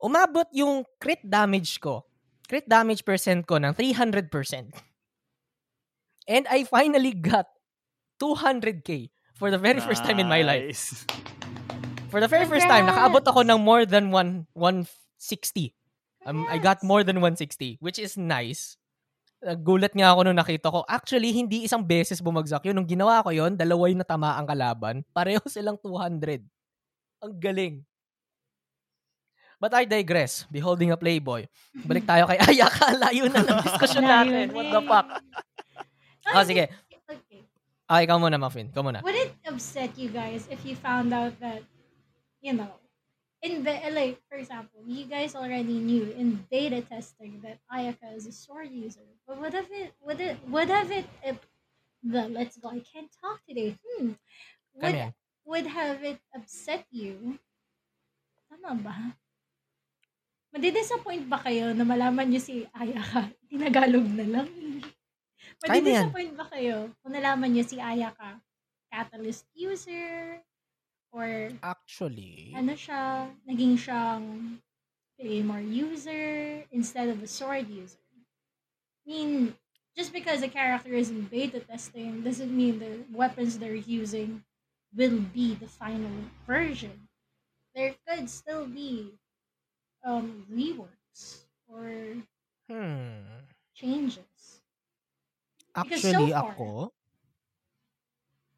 umabot yung crit damage ko crit damage percent ko ng three hundred percent and I finally got two hundred k for the very nice. first time in my life For the very first time, nakaabot ako ng more than one sixty. Um, I got more than one sixty, which is nice. Nagulat nga ako nung nakita ko. Actually, hindi isang beses bumagsak yun. Nung ginawa ko yun, dalawa yung natama ang kalaban. Pareho silang two hundred. Ang galing. But I digress. Beholding a playboy. Balik tayo kay Ayaka. Layo na ng diskusyon natin. What the fuck? Oh, sige. Okay. Okay, ikaw muna, Muffin. Ikaw muna. Would it upset you guys if you found out that, you know, in the, like, for example, you guys already knew in beta testing that Ayaka is a sword user, but what if it, what if, what if it, if the, let's go, I can't talk today, hmm, would, would have it upset you? Tama ba? Madidisappoint ba kayo na malaman niyo si Ayaka? Tinagalog na lang. Madidisappoint ba kayo kung nalaman niyo si Ayaka? Catalyst user? Or, actually, ano siya, naging siyang claymore user instead of a sword user. I mean, just because a character is in beta testing doesn't mean the weapons they're using will be the final version. There could still be um, reworks or hmm. changes. Actually, so far, ako,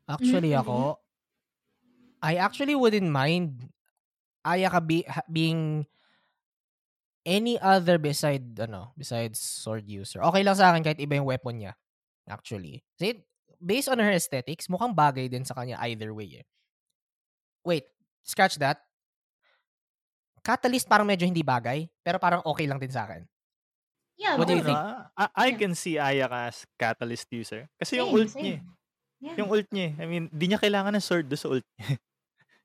actually, mm-hmm. ako, I actually wouldn't mind Ayaka be, ha, being any other beside, ano, besides sword user. Okay lang sa akin kahit iba yung weapon niya, actually. See, based on her aesthetics, mukhang bagay din sa kanya either way eh. Wait, scratch that. Catalyst parang medyo hindi bagay, pero parang okay lang din sa akin. Yeah, what do you think? I, I can see Ayaka as Catalyst user. Kasi same, yung ult niya eh. Yeah. Yung ult niya. I mean, di niya kailangan ng sword do sa ult niya.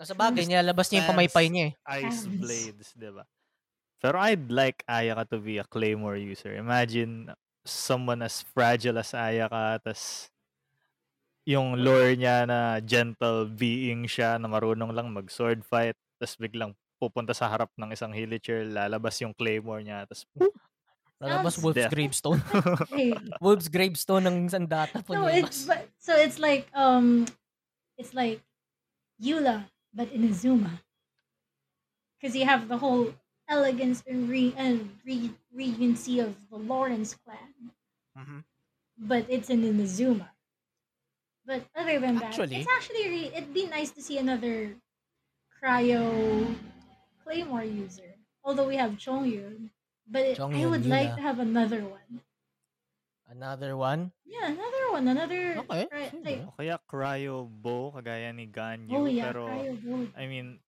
Sa bagay niya, labas niya yung pamaypay niya eh. Ice blades, diba? Pero I'd like Ayaka to be a claymore user. Imagine someone as fragile as Ayaka, tas yung lore niya na gentle being siya, na marunong lang mag-sword fight, tas biglang pupunta sa harap ng isang hilicher, lalabas yung claymore niya, tas... Lalabas Wolf's yeah. Gravestone. Wolf's Gravestone ng sandata po. No, it's, but, so it's like, um, it's like Eula, but Inazuma. Because you have the whole elegance and re and re, regency of the Lawrence clan. Mm-hmm. But it's an Inazuma. But other than that, actually, it's actually, re- it'd be nice to see another Cryo Claymore user. Although we have Chongyun. But Chongyun, I would like na. to have another one. Another one? Yeah, another one. Another... Okay. Cry, like, o kaya Cryo Bow, kagaya ni Ganyu. Oh yeah, pero, Cryo Bow. I mean,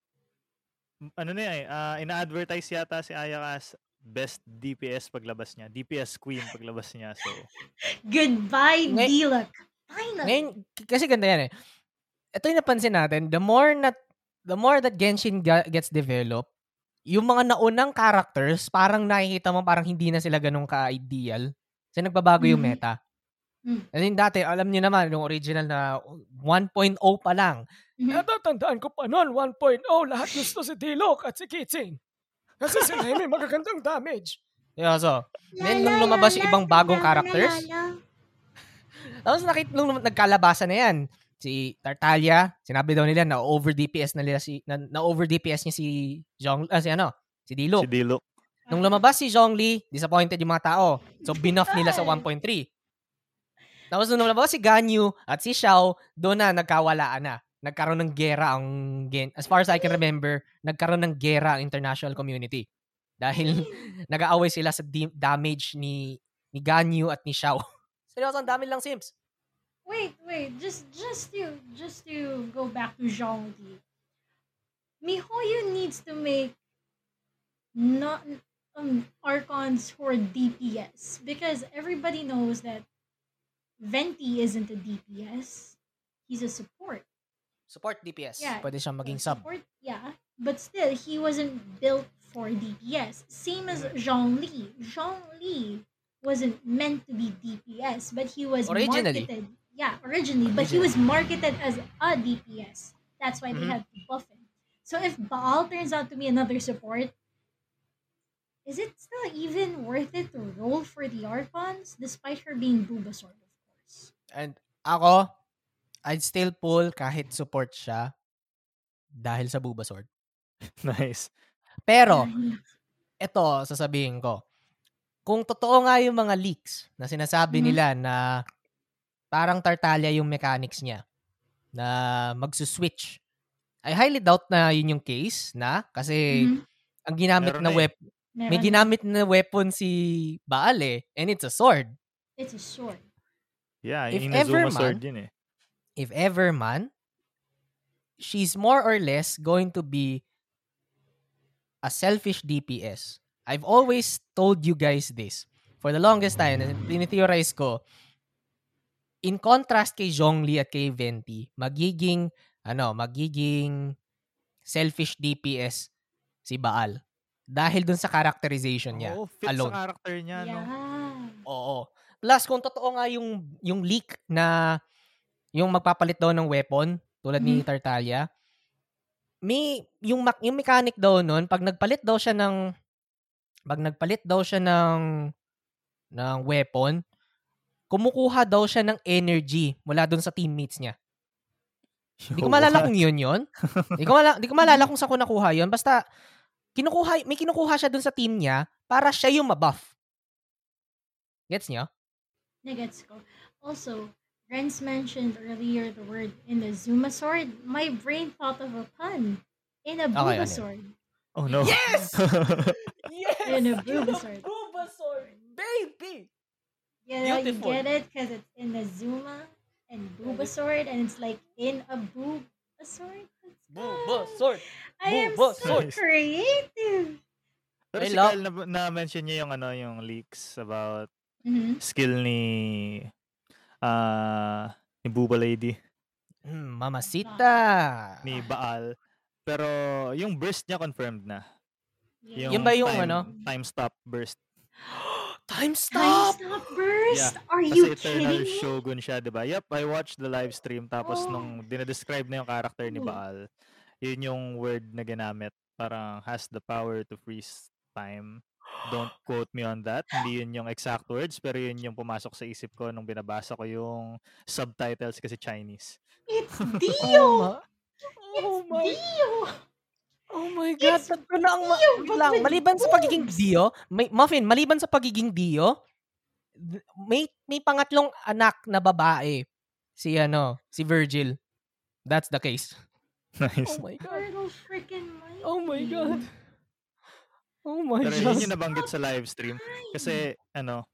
ano na eh, uh, ina-advertise yata si Ayaka as best D P S paglabas niya. D P S queen paglabas niya. So goodbye, Ngay- Diluc. Finally. Ngayon, kasi ganda yan eh. Ito yung napansin natin, the more na, the more that Genshin gets developed, yung mga naunang characters, parang nakikita mo, parang hindi na sila ganun ka-ideal. Kasi nagbabago mm-hmm. yung meta. Mm-hmm. Kasi dati, alam niyo naman, yung original na one point oh pa lang. Mm-hmm. Natatandaan ko pa noon, one point oh, lahat gusto si Diluc at si Kitsing. Kasi sila yung may magagandang damage. Yeah, so, then nung lumabas yung ibang bagong characters, tapos nakita, nung nagkalabasan na yan, si Tartaglia, sinabi daw nila na over D P S na nila si na, na over D P S niya si Zhongli, ah, si ano, si Diluc. Si Diluc. Nung lumabas si Zhongli, disappointed yung mga tao. So binuff nila sa one point three. Tapos nung lumabas si Ganyu at si Xiao, doon na nagkawalaan na. Nagkaroon ng gera ang gen- as far as I can remember, nagkaroon ng gera ang international community. Dahil nag-aaway sila sa di- damage ni ni Ganyu at ni Xiao. Seryoso, ang dami lang simps. Wait, wait, just just to just to go back to Zhongli. Mihoyo needs to make not um Archons for D P S because everybody knows that Venti isn't a D P S. He's a support. Support D P S. Yeah, pwede siyang maging sub. Support, yeah, but still he wasn't built for D P S. Same as Zhongli. Zhongli wasn't meant to be D P S, but he was originally marketed. Yeah, originally, but he was marketed as a D P S. That's why they mm-hmm. had to buff him. So if Baal turns out to be another support, is it still even worth it to roll for the Archons, despite her being Bulbasaur, of course? And ako, I'd still pull kahit support siya dahil sa Booba Sword. Nice. Pero, ito, sasabihin ko. Kung totoo nga yung mga leaks na sinasabi mm-hmm. nila na parang Tartaglia yung mechanics niya na magsuswitch, I highly doubt na yun yung case na kasi mm-hmm. ang ginamit Meron na weapon, eh. may ginamit na weapon si Baal eh, and it's a sword. It's a sword. Yeah, if Inazuma ever man, sword yun eh. If ever man, she's more or less going to be a selfish D P S. I've always told you guys this. For the longest time, pinitheorize ko, in contrast kay Zhongli at kay Venti, magiging, ano, magiging selfish D P S si Baal. Dahil dun sa characterization niya. Oo, oh, fit alone. Sa character niya, yeah. no? Oo. Plus, kung totoo nga yung, yung leak na yung magpapalit daw ng weapon, tulad mm-hmm. ni Tartaglia, may yung yung mechanic daw noon pag nagpalit daw siya ng pag nagpalit daw siya ng ng weapon, kumukuha daw siya ng energy mula doon sa teammates niya. Hindi ko maalala kung yun yun. Hindi ko maalala, hindi ko maalala kung saan ko nakuha yun. Basta kinukuha, may kinukuha siya doon sa team niya para siya yung mabuff. Gets niyo? Gets ko. Also, Renz mentioned earlier the word Inazuma sword. My brain thought of a pun. In a Booba okay, sword. Oh no. Yes! Yes! In a Booba sword. Booba sword, baby! Yeah, you get it? Because it's Inazuma and Booba sword and it's like in a Booba sword? Booba sword! I am so sword. creative! Pero si Kyle, na-mention niya yung, ano, yung leaks about mm-hmm. skill ni... Ah, uh, ni Booba Lady. Mm, Mamacita. Ni Baal. Pero yung burst niya confirmed na. Yeah. Yung, yung ba yung time, ano? Time stop burst. time stop. Time stop burst. Yeah. Are Kasi you kidding me? Eternal Shogun siya, 'di ba? Yep, I watched the live stream tapos oh. nung dinedescribe na yung character ni Baal, yun yung word na ginamit, parang has the power to freeze time. Don't quote me on that. Hindi yun yung exact words, pero yun yung pumasok sa isip ko nung binabasa ko yung subtitles kasi Chinese. It's Dio! Oh my! It's Dio! Oh my God! It's Dio! Ma- maliban sa pagiging Dio, may, Muffin, maliban sa pagiging Dio, may may pangatlong anak na babae. Si ano, si Virgil. That's the case. Nice. Oh my God. Oh my God. Oh my Pero God. Yun yung nabanggit sa live stream. Kasi, ano,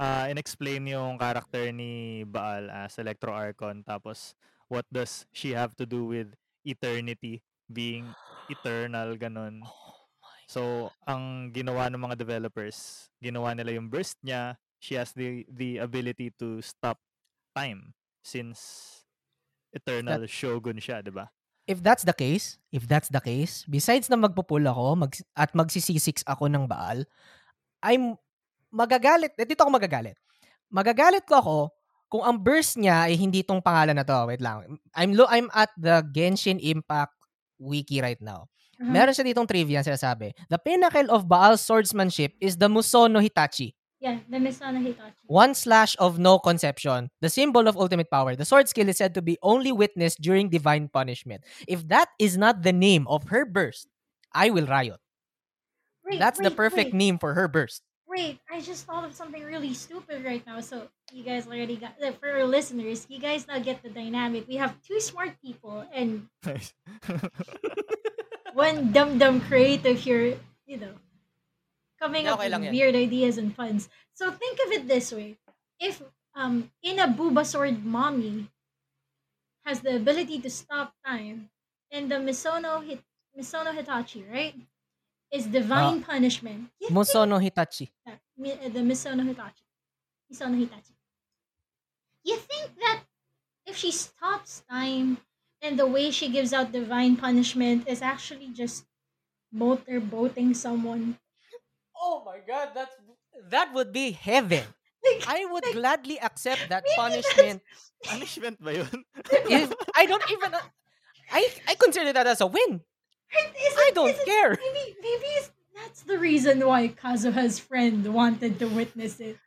uh, in-explain yung character ni Baal as Electro Archon. Tapos, what does she have to do with eternity? Being eternal, ganun. Oh my God. So, ang ginawa ng mga developers, ginawa nila yung burst niya. She has the, the ability to stop time since Eternal that- Shogun siya, diba? If that's the case, if that's the case, besides na magpupul ako mag, at magsisisix ako ng Baal, I'm magagalit. Eh, dito ako magagalit. Magagalit ko ako kung ang burst niya ay eh, hindi itong pangalan na to. Wait lang. I'm lo- I'm at the Genshin Impact wiki right now. Uh-huh. Meron siya ditong trivia na sinasabi. The pinnacle of Baal's swordsmanship is the Musou no Hitachi. Yeah, the Musou no Hitachi. One slash of no conception, the symbol of ultimate power. The sword skill is said to be only witnessed during divine punishment. If that is not the name of her burst, I will riot. Wait, That's wait, the perfect wait. name for her burst. Wait, I just thought of something really stupid right now. So you guys already got, for our listeners, you guys now get the dynamic. We have two smart people and nice. one dumb-dumb creative here, you know. Coming okay up with weird ideas and puns. So think of it this way. If um in a Booba sword mommy has the ability to stop time and the Musou no Hit- Musou no Hitachi, right? Is divine ah. punishment. Musou no Hitachi. Yeah, the Musou no Hitachi. Musou no Hitachi. You think that if she stops time and the way she gives out divine punishment is actually just motorboating someone? Oh my God, that's that would be heaven. Like, I would like, gladly accept that punishment. Punishment ba yun? If, I don't even... I I consider that as a win. It, I don't care. It, maybe maybe that's the reason why Kazuha's friend wanted to witness it.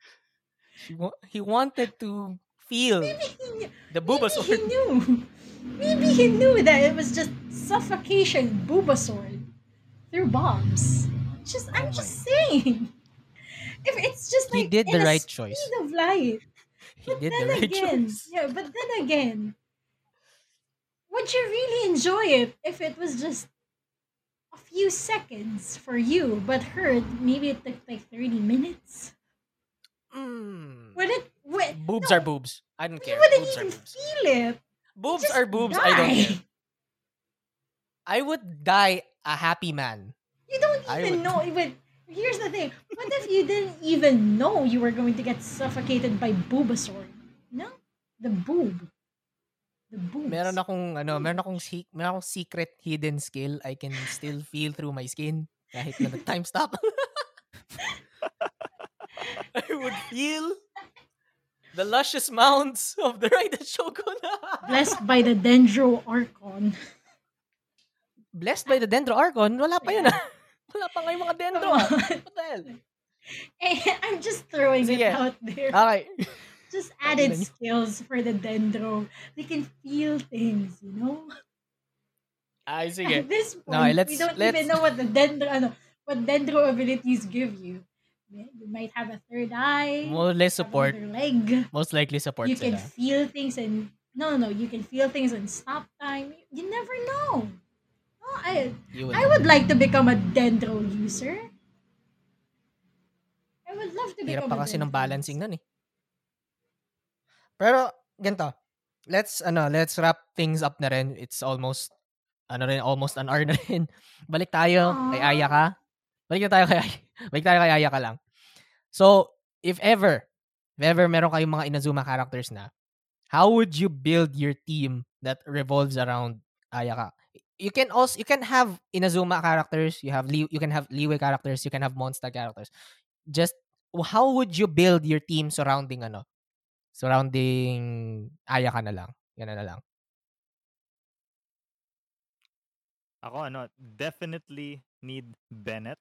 He, wa- he wanted to feel maybe he, the Booba maybe sword. He knew. Maybe he knew that it was just suffocation Bulbasaur through bombs. Just, I'm oh just saying. If it's just like he did the right choice. Speed of light. He but did then the right again, choice. Yeah, but then again, would you really enjoy it if it was just a few seconds for you, but her, maybe it took like thirty minutes? Mm. Would it? Would, boobs no, are boobs. I don't care. You wouldn't boobs even boobs. feel it. Boobs just are boobs. Die. I don't care. I would die a happy man. You don't even know. But here's the thing. What if you didn't even know you were going to get suffocated by Bulbasaur? No? The boob. The boobs. Meron akong, ano, meron akong, meron akong secret hidden skill. I can still feel through my skin kahit na nag-time stop. I would feel the luscious mounds of the Raiden Shogun. Blessed by the Dendro Archon. Blessed by the Dendro Archon? Wala pa yun. Wala pa nga yung mga Dendro. Oh. What the hell? Eh, I'm just throwing Sige. it out there. Okay. Just added skills for the Dendro. They can feel things, you know? Ay, sige. At this point, no, let's, we don't let's... even know what the Dendro, ano, what Dendro abilities give you. You might have a third eye. More less support. Leg. Most likely support. You can sila. feel things and no, no, you can feel things and stop time. You, you never know. No, I, I would like to become a dendro user. I would love to Hirap become. Pa a kasi dendro ng balancing nun eh. Pero ganito. Let's ano, let's wrap things up na rin. It's almost ano rin, almost an hour na rin. Balik tayo Aww. kay Ayaka. Balik na tayo kay Balik tayo kay Ayaka lang. So, if ever, if ever meron kayong mga Inazuma characters na, how would you build your team that revolves around Ayaka? You can also, you can have Inazuma characters, you have Li- you can have Liwei characters, you can have Monster characters. Just, how would you build your team surrounding ano? Surrounding Ayaka na lang. Yan na lang. Ako, ano, definitely need Bennett.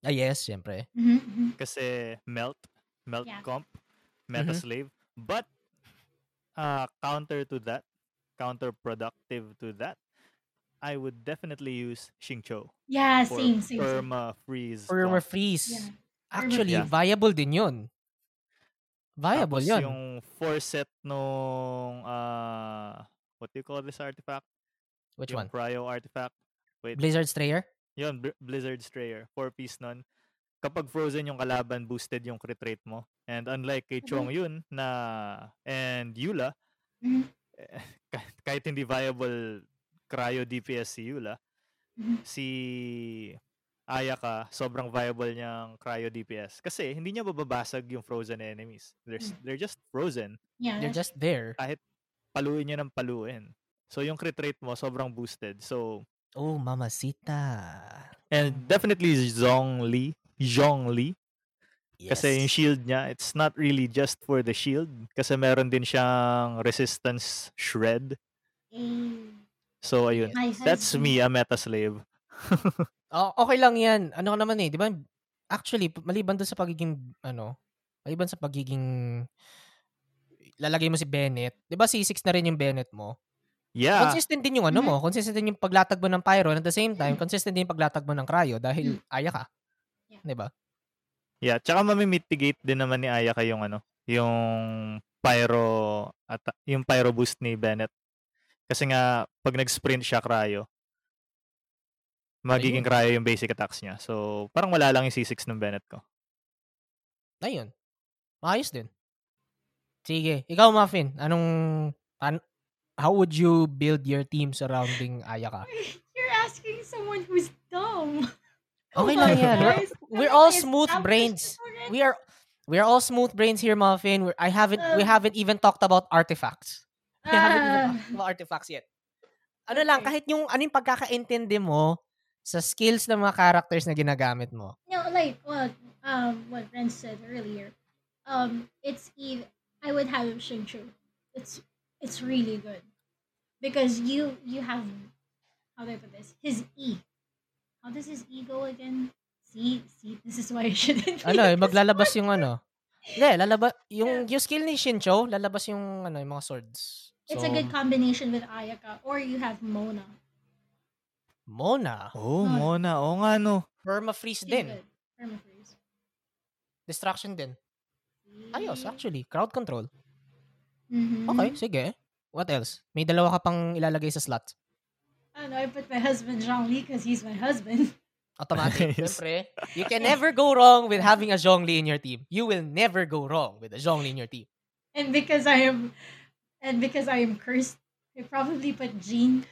Ah, yes, siyempre. Mm-hmm. Kasi melt, melt yeah. comp, meta mm-hmm. slave. But, uh, counter to that, counterproductive to that, I would definitely use Xingqiu. Yeah, same, same. Perma-freeze. Perma-freeze. Yeah. Actually, yeah. viable din yun. Viable Tapos yun. Yung four set nung, uh, what do you call this artifact? Which yung one? Cryo artifact. Wait. Blizzard Strayer? Yun, B- Blizzard Strayer. Four-piece nun. Kapag frozen yung kalaban, boosted yung crit rate mo. And unlike kay Chongyun na, and Yula, mm-hmm. eh, kahit hindi viable cryo D P S si Yula, mm-hmm. si Ayaka, sobrang viable niyang cryo D P S. Kasi hindi niya bababasag yung frozen enemies. They're, mm-hmm. they're just frozen. Yeah, they're just there. Kahit paluin niya ng paluin. So yung crit rate mo, sobrang boosted. So, oh, mamacita. And definitely Zhongli. Zhongli. Yes. Kasi yung shield niya, it's not really just for the shield. Kasi meron din siyang resistance shred. Mm. So, ayun. That's me, a meta slave. Oh, okay lang yan. Ano ka naman eh. Di ba? Actually, maliban doon sa pagiging, ano, maliban sa pagiging, lalagay mo si Bennett. Di ba C six na rin yung Bennett mo? Yeah. Consistent din yung ano mo. Consistent din yung paglatag mo ng Pyro. At the same time, consistent din yung paglatag mo ng Cryo dahil Ayaka. Yeah. Diba? Yeah. Tsaka mamimitigate din naman ni Ayaka yung ano, yung Pyro at yung Pyro boost ni Bennett. Kasi nga, pag nag-sprint siya Cryo, magiging Ayun. Cryo yung basic attacks niya. So, parang wala lang yung C six ng Bennett ko. Ayun. Maayos din. Sige. Ikaw, Muffin. Anong... An- How would you build your team surrounding Ayaka? You're asking someone who's dumb. Okay lang yan. We're, we're all smooth brains. We are we are all smooth brains here, Muffin. We're, I haven't uh, we haven't even talked about artifacts. We uh, haven't even talked about artifacts yet. Ano okay. lang, kahit yung ano yung pagkakaintindi mo sa skills ng mga characters na ginagamit mo. No, like what um what Renz said earlier. Um, it's even, I would have Xingqiu. It's it's really good. Because you you have how do I put this? His E. How does his E go again? See, see, this is why you shouldn't. Ano, maglalabas yung ano. Hindi, lalabas yung yung skill ni Xingqiu, lalabas yung ano, yung mga swords. It's so, a good combination with Ayaka. Or you have Mona. Mona? Oh, Mona. Mona. Oo nga, no. Permafreeze She's din. Good. Permafreeze. Distraction din. Ayos, actually. Crowd control. Mm-hmm. Okay, sige. What else? May dalawa ka pang ilalagay sa slot. I don't know, I put my husband Zhongli because he's my husband. Automatic. Siyempre. You can never go wrong with having a Zhongli in your team. You will never go wrong with a Zhongli in your team. And because I am and because I am cursed, I probably put Jean.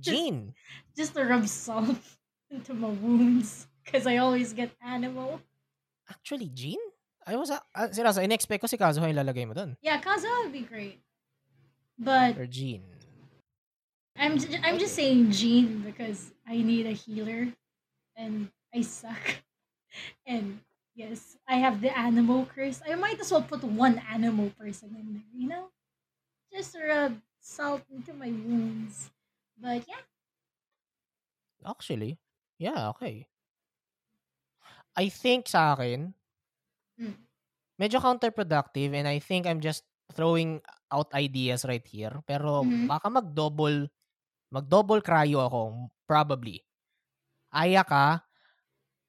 Jean? Just, just to rub salt into my wounds because I always get animal. Actually, Jean? I was, uh, seryoso, in-expect ko si Kazuha yung lalagay mo dun. Yeah, Kazuha would be great. But... Or Jean. I'm, ju- I'm just saying Jean because I need a healer and I suck. And yes, I have the animal curse. I might as well put one animal person in there, you know? Just rub salt into my wounds. But yeah. Actually, yeah, okay. I think sa akin... Mm. Medyo counterproductive and I think I'm just throwing out ideas right here. Pero mm-hmm. baka mag-double, mag-double cryo ako, probably. Ayaka.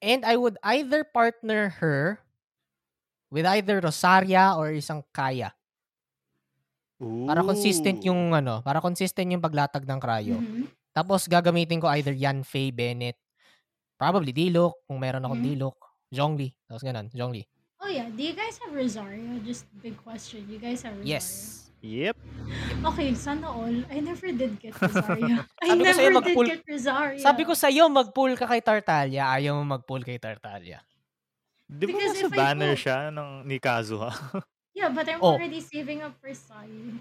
And I would either partner her with either Rosaria or isang Kaya. Ooh. Para consistent yung ano, para consistent yung paglatag ng cryo. Mm-hmm. Tapos gagamitin ko either Yanfei, Bennett, probably Diluc, kung meron akong mm-hmm. Diluc, Zhongli, tapos ganun, Zhongli. Oh yeah, do you guys have Rosaria? Just big question. You guys have Rosaria? Yes. Yep. Okay, sana all. I never did get Rosaria. I never did get Rosaria. Sabi ko sa'yo, mag-pull ka kay Tartaglia. Ayaw mo mag-pull kay Tartaglia. Di ba nasa banner pull... siya ng, ni Kazuha? Yeah, but I'm oh. already saving up for Sayu.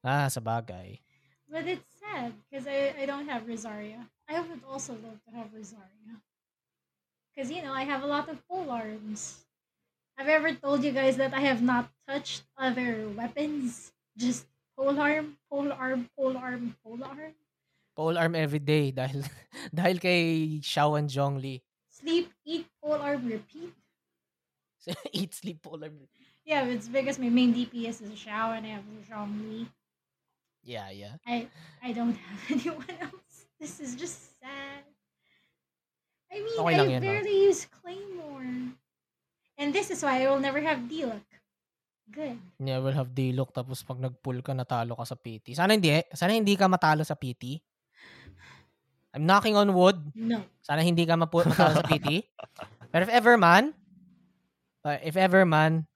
Ah, sabagay. But it's sad because I, I don't have Rosaria. I would also love to have Rosaria. Because, you know, I have a lot of pole arms. I've ever told you guys that I have not touched other weapons. Just pole arm, pole arm, pole arm, pole arm. Pole arm every day dahil dahil kay Xiao and Zhongli. Sleep, eat, pole arm, repeat. Eat, sleep, pole arm, repeat. Yeah, it's because my main D P S is Xiao and I have Zhongli. Yeah, yeah. I, I don't have anyone else. This is just sad. I mean, okay I barely yan, use Claymore. And this is why I will never have Diluc. Good. Yeah, I will have Diluc. Tapos pag nag-pull ka, natalo ka sa P T. Sana hindi eh. Sana hindi ka matalo sa P T. I'm knocking on wood. No. Sana hindi ka mapu- matalo sa P T. Pero if ever man, uh, if ever man,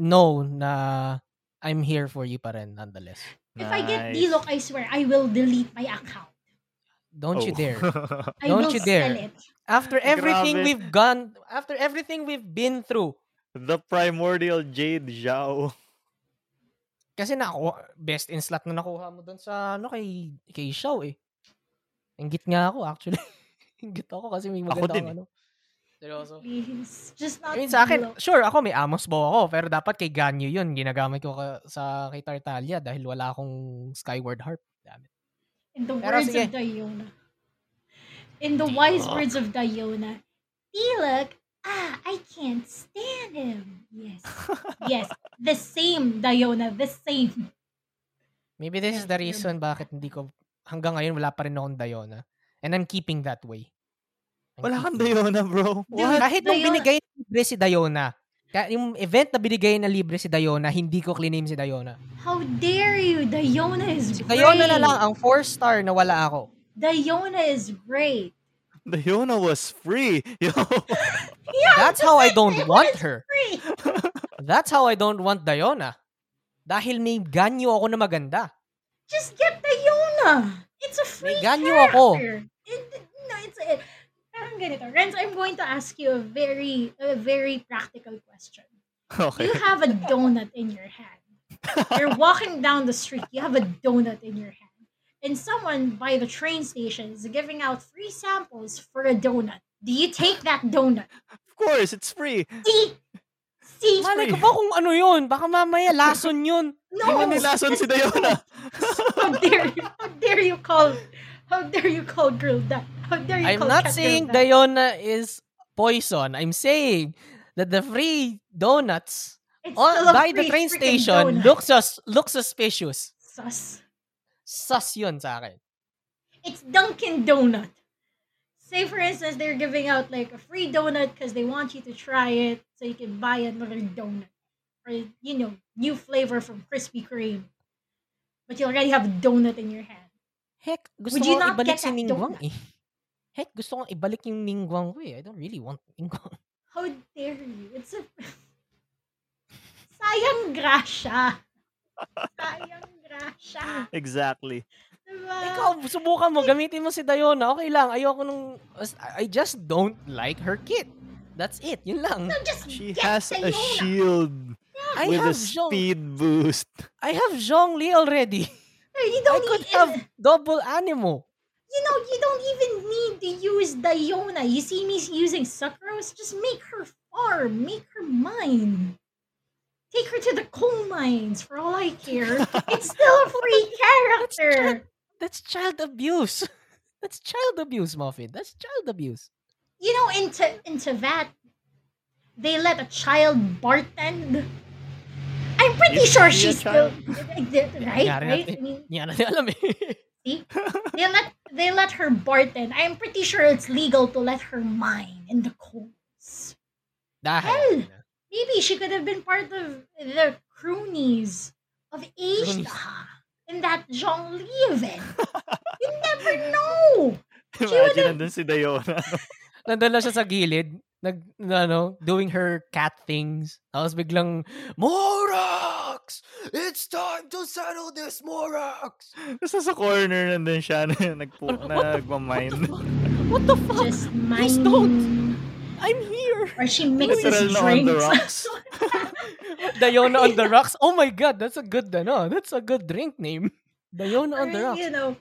know na I'm here for you pa rin nonetheless. If nice. I get Diluc, I swear, I will delete my account. Don't oh. you dare. I Don't will you dare. Sell it. After everything Grabe. we've gone, after everything we've been through. The primordial Jade Zhao. Kasi naku, best in slot na nakuha mo doon sa, ano, kay, kay Zhao eh. Inggit nga ako, actually. Inggit ako kasi may maganda ako din. Ano. Seryoso. Please, just not I mean, sa akin, sure, ako may Amos Bow ako, pero dapat kay Ganyu yun. Ginagamit ko ka, sa kay Tartaglia dahil wala akong Skyward Harp. Damn it. In the pero words sige, of Diona. In the wise Diluc. words of Diona, Diluc, ah, I can't stand him. Yes. Yes. The same, Diona. The same. Maybe this is the reason bakit hindi ko, hanggang ngayon, wala pa rin akong Diona. And I'm keeping that way. I'm wala kang Diona, bro. Dude, kahit nung binigay na libre si Diona, yung event na binigay na libre si Diona, hindi ko clean si Diona. How dare you? Diona is si great. Diona na lang ang four-star na wala ako. Diona is great. Diona was free. Yo. Yeah, That's how I don't Diona want her. That's how I don't want Diona. Dahil may Ganyu ako na maganda. Just get Diona. It's a free may Ganyu character. Ako. It, no, it's a, parang ganito. Renz, I'm going to ask you a very, a very practical question. Okay. You have a donut in your hand. You're walking down the street. You have a donut in your hand. And someone by the train station is giving out free samples for a donut. Do you take that donut? Of course, it's free. See? See? Malay ko ba kung ano yun? Baka mamaya lason yun. No! Hindi na nilason si Diona. How dare you? How dare you call How dare you call girl that? How dare you I'm call I'm not saying Diona is poison. I'm saying that the free donuts all by the train station donut. looks sus- looks suspicious. Sus. Sus yun sa akin. It's Dunkin' Donut. Say, for instance, they're giving out like a free donut because they want you to try it so you can buy another donut. Or, you know, new flavor from Krispy Kreme. But you already have a donut in your hand. Heck, gusto Would you kong not ibalik si Ningguang eh. Heck, gusto kong ibalik yung Ningguang ko eh. I don't really want Ningguang. How dare you? It's a... Sayang grasya. Sayang grasya. Exactly. Diba? Ikaw, subukan mo, gamitin mo si Diona. Okay lang, ayoko nung... I just don't like her kit. That's it, yun lang. No, just She has Diona. a shield yeah. with a speed Zhong... boost. I have Zhongli already. You don't I could e- have double animo. You know, you don't even need to use Diona. You see me using Sucrose? Just make her farm. Make her mine. Take her to the coal mines for all I care. It's still a free character. That's child abuse. That's child abuse, Muffin. That's child abuse. You know, into into that, they let a child bartend. I'm pretty you sure she's still right, right. I mean, see, they let they let her bartend. I'm pretty sure it's legal to let her mine in the coals. Hell, maybe she could have been part of the cronies of Asia. In that Zhongli event. You never know. She Imagine nandun si Diona. Nandun lang siya sa gilid, nag, ano, doing her cat things. Tapos biglang, Morax! It's time to settle this, Morax! Basta sa corner nandun siya na nagpo- nagmamine. What the fuck? Just mine. Just don't. I'm here. Or she mixes drinks. On the rocks. Diona on the rocks. Oh my god, that's a good ano. That's a good drink name. Diona or, on the rocks. You know,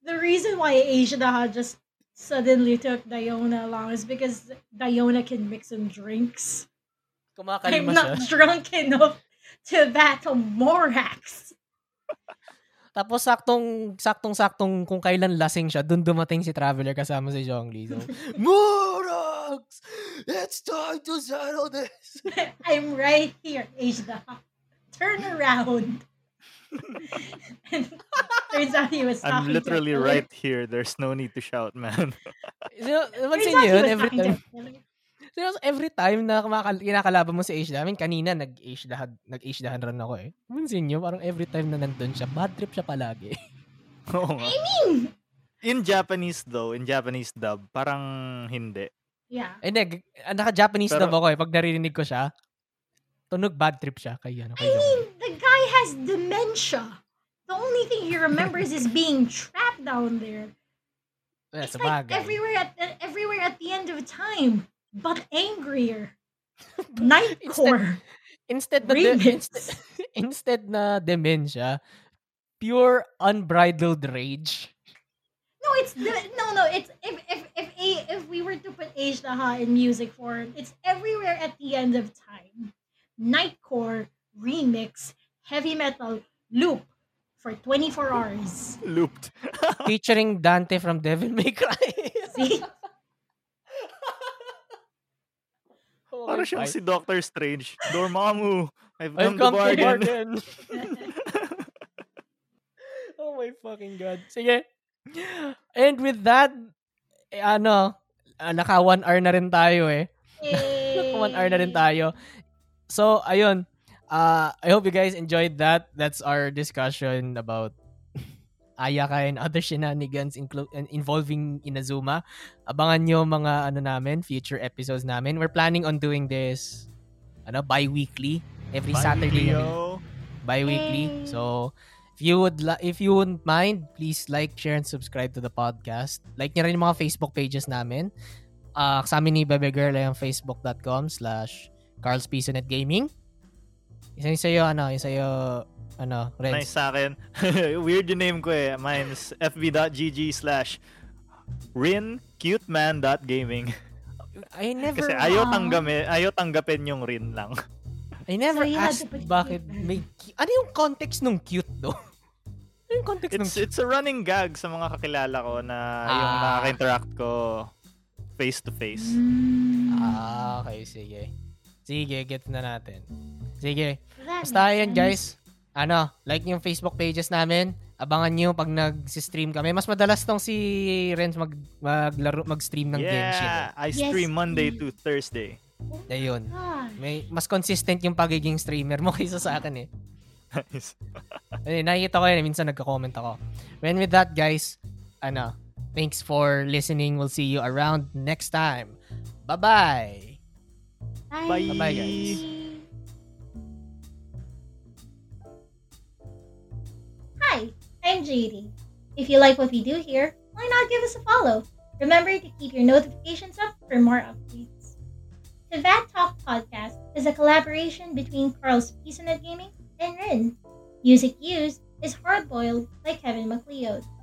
the reason why Asia Daha just suddenly took Diona along is because Diona can mix some drinks. I'm not siya. drunk enough to battle Morax. Tapos saktong saktong saktong kung kailan lasing siya, dun dumating si Traveler kasama si Zhongli. So, Morax! It's time to settle this! I'm right here, Asia. Turn around. Turns out he was talking I'm literally to right here. There's no need to shout, man. So, pansin niyo yun, every time. So, every time na kumakal- kinakalaban mo si Asia, I mean, kanina nag-Asia dahan, nag-Asia dahan run ako eh. Pansin niyo, parang every time na nandun siya, bad trip siya palagi. Oo nga. I mean! In Japanese though, in Japanese dub, parang hindi. Yeah. Eh, nag, naka-Japanese Pero, dub ako eh. Pag naririnig ko siya, tunog bad trip siya. Kay, ano, kay I mean, the guy has dementia. The only thing he remembers is being trapped down there. Yeah, it's like bagay. everywhere at everywhere at the end of time. But angrier. Nightcore. Instead, instead, na de- instead, instead na dementia, pure unbridled rage. No, it's de- no, no. It's if if if a, if we were to put Age Daha in music form, it's everywhere at the end of time. Nightcore remix heavy metal loop for twenty-four hours. Looped. Featuring Dante from Devil May Cry. See. Para siyang si Doctor Strange. Dormammu, I've come, I've come to bargain. To bargain. Oh my fucking god. Sige. And with that, eh, ano, uh, naka one hour na rin tayo eh. Naka one hour na rin tayo. So, ayun. Uh, I hope you guys enjoyed that. That's our discussion about Ayaka and other shenanigans inclu- involving Inazuma. Abangan nyo mga ano namin, future episodes namin. We're planning on doing this ano, bi-weekly. Every bi-weekly, Saturday. Yo. Bi-weekly. Yay. So, if you, would li- if you wouldn't mind, please like, share, and subscribe to the podcast. Like nyo rin yung mga Facebook pages namin. Uh, sa amin ni Bebe Girl ay ang facebook.com slash Qarl's Pisonet Gaming. Isa yung sa'yo, ano, isa yung ano, Renz. Nice sa akin. Weird yung name ko eh. Mine's fb.gg slash rincuteman.gaming. I never... Kasi ayaw tanggapin, ayaw tanggapin yung rin lang. I never so, asked bakit may... Ano yung context nung cute do? Ano yung context it's, nung cute? It's a running gag sa mga kakilala ko na ah. yung nakaka-interact ko face to face. Ah, okay. Sige. Sige, gets na natin. Sige. Basta yan, guys. Ano, like yung Facebook pages namin. Abangan nyo pag nag-stream kami. Mas madalas tong si Renz mag, maglaro, mag-stream ng yeah, Genshin. Yeah, I stream yes, Monday to Thursday. Ayun. May, mas consistent yung pagiging streamer mo kaysa sa akin eh. Nice. Ay, nakikita ko yun. Minsan nagka-comment ako. And with that, guys, ano, thanks for listening. We'll see you around next time. Bye-bye! Bye! Bye-bye, guys. Hi! I'm J D. If you like what we do here, why not give us a follow? Remember to keep your notifications up for more updates. The Vat Talk Podcast is a collaboration between Qarl's Pisonet Gaming and R I N. Music used is Hard Boiled by Kevin MacLeod.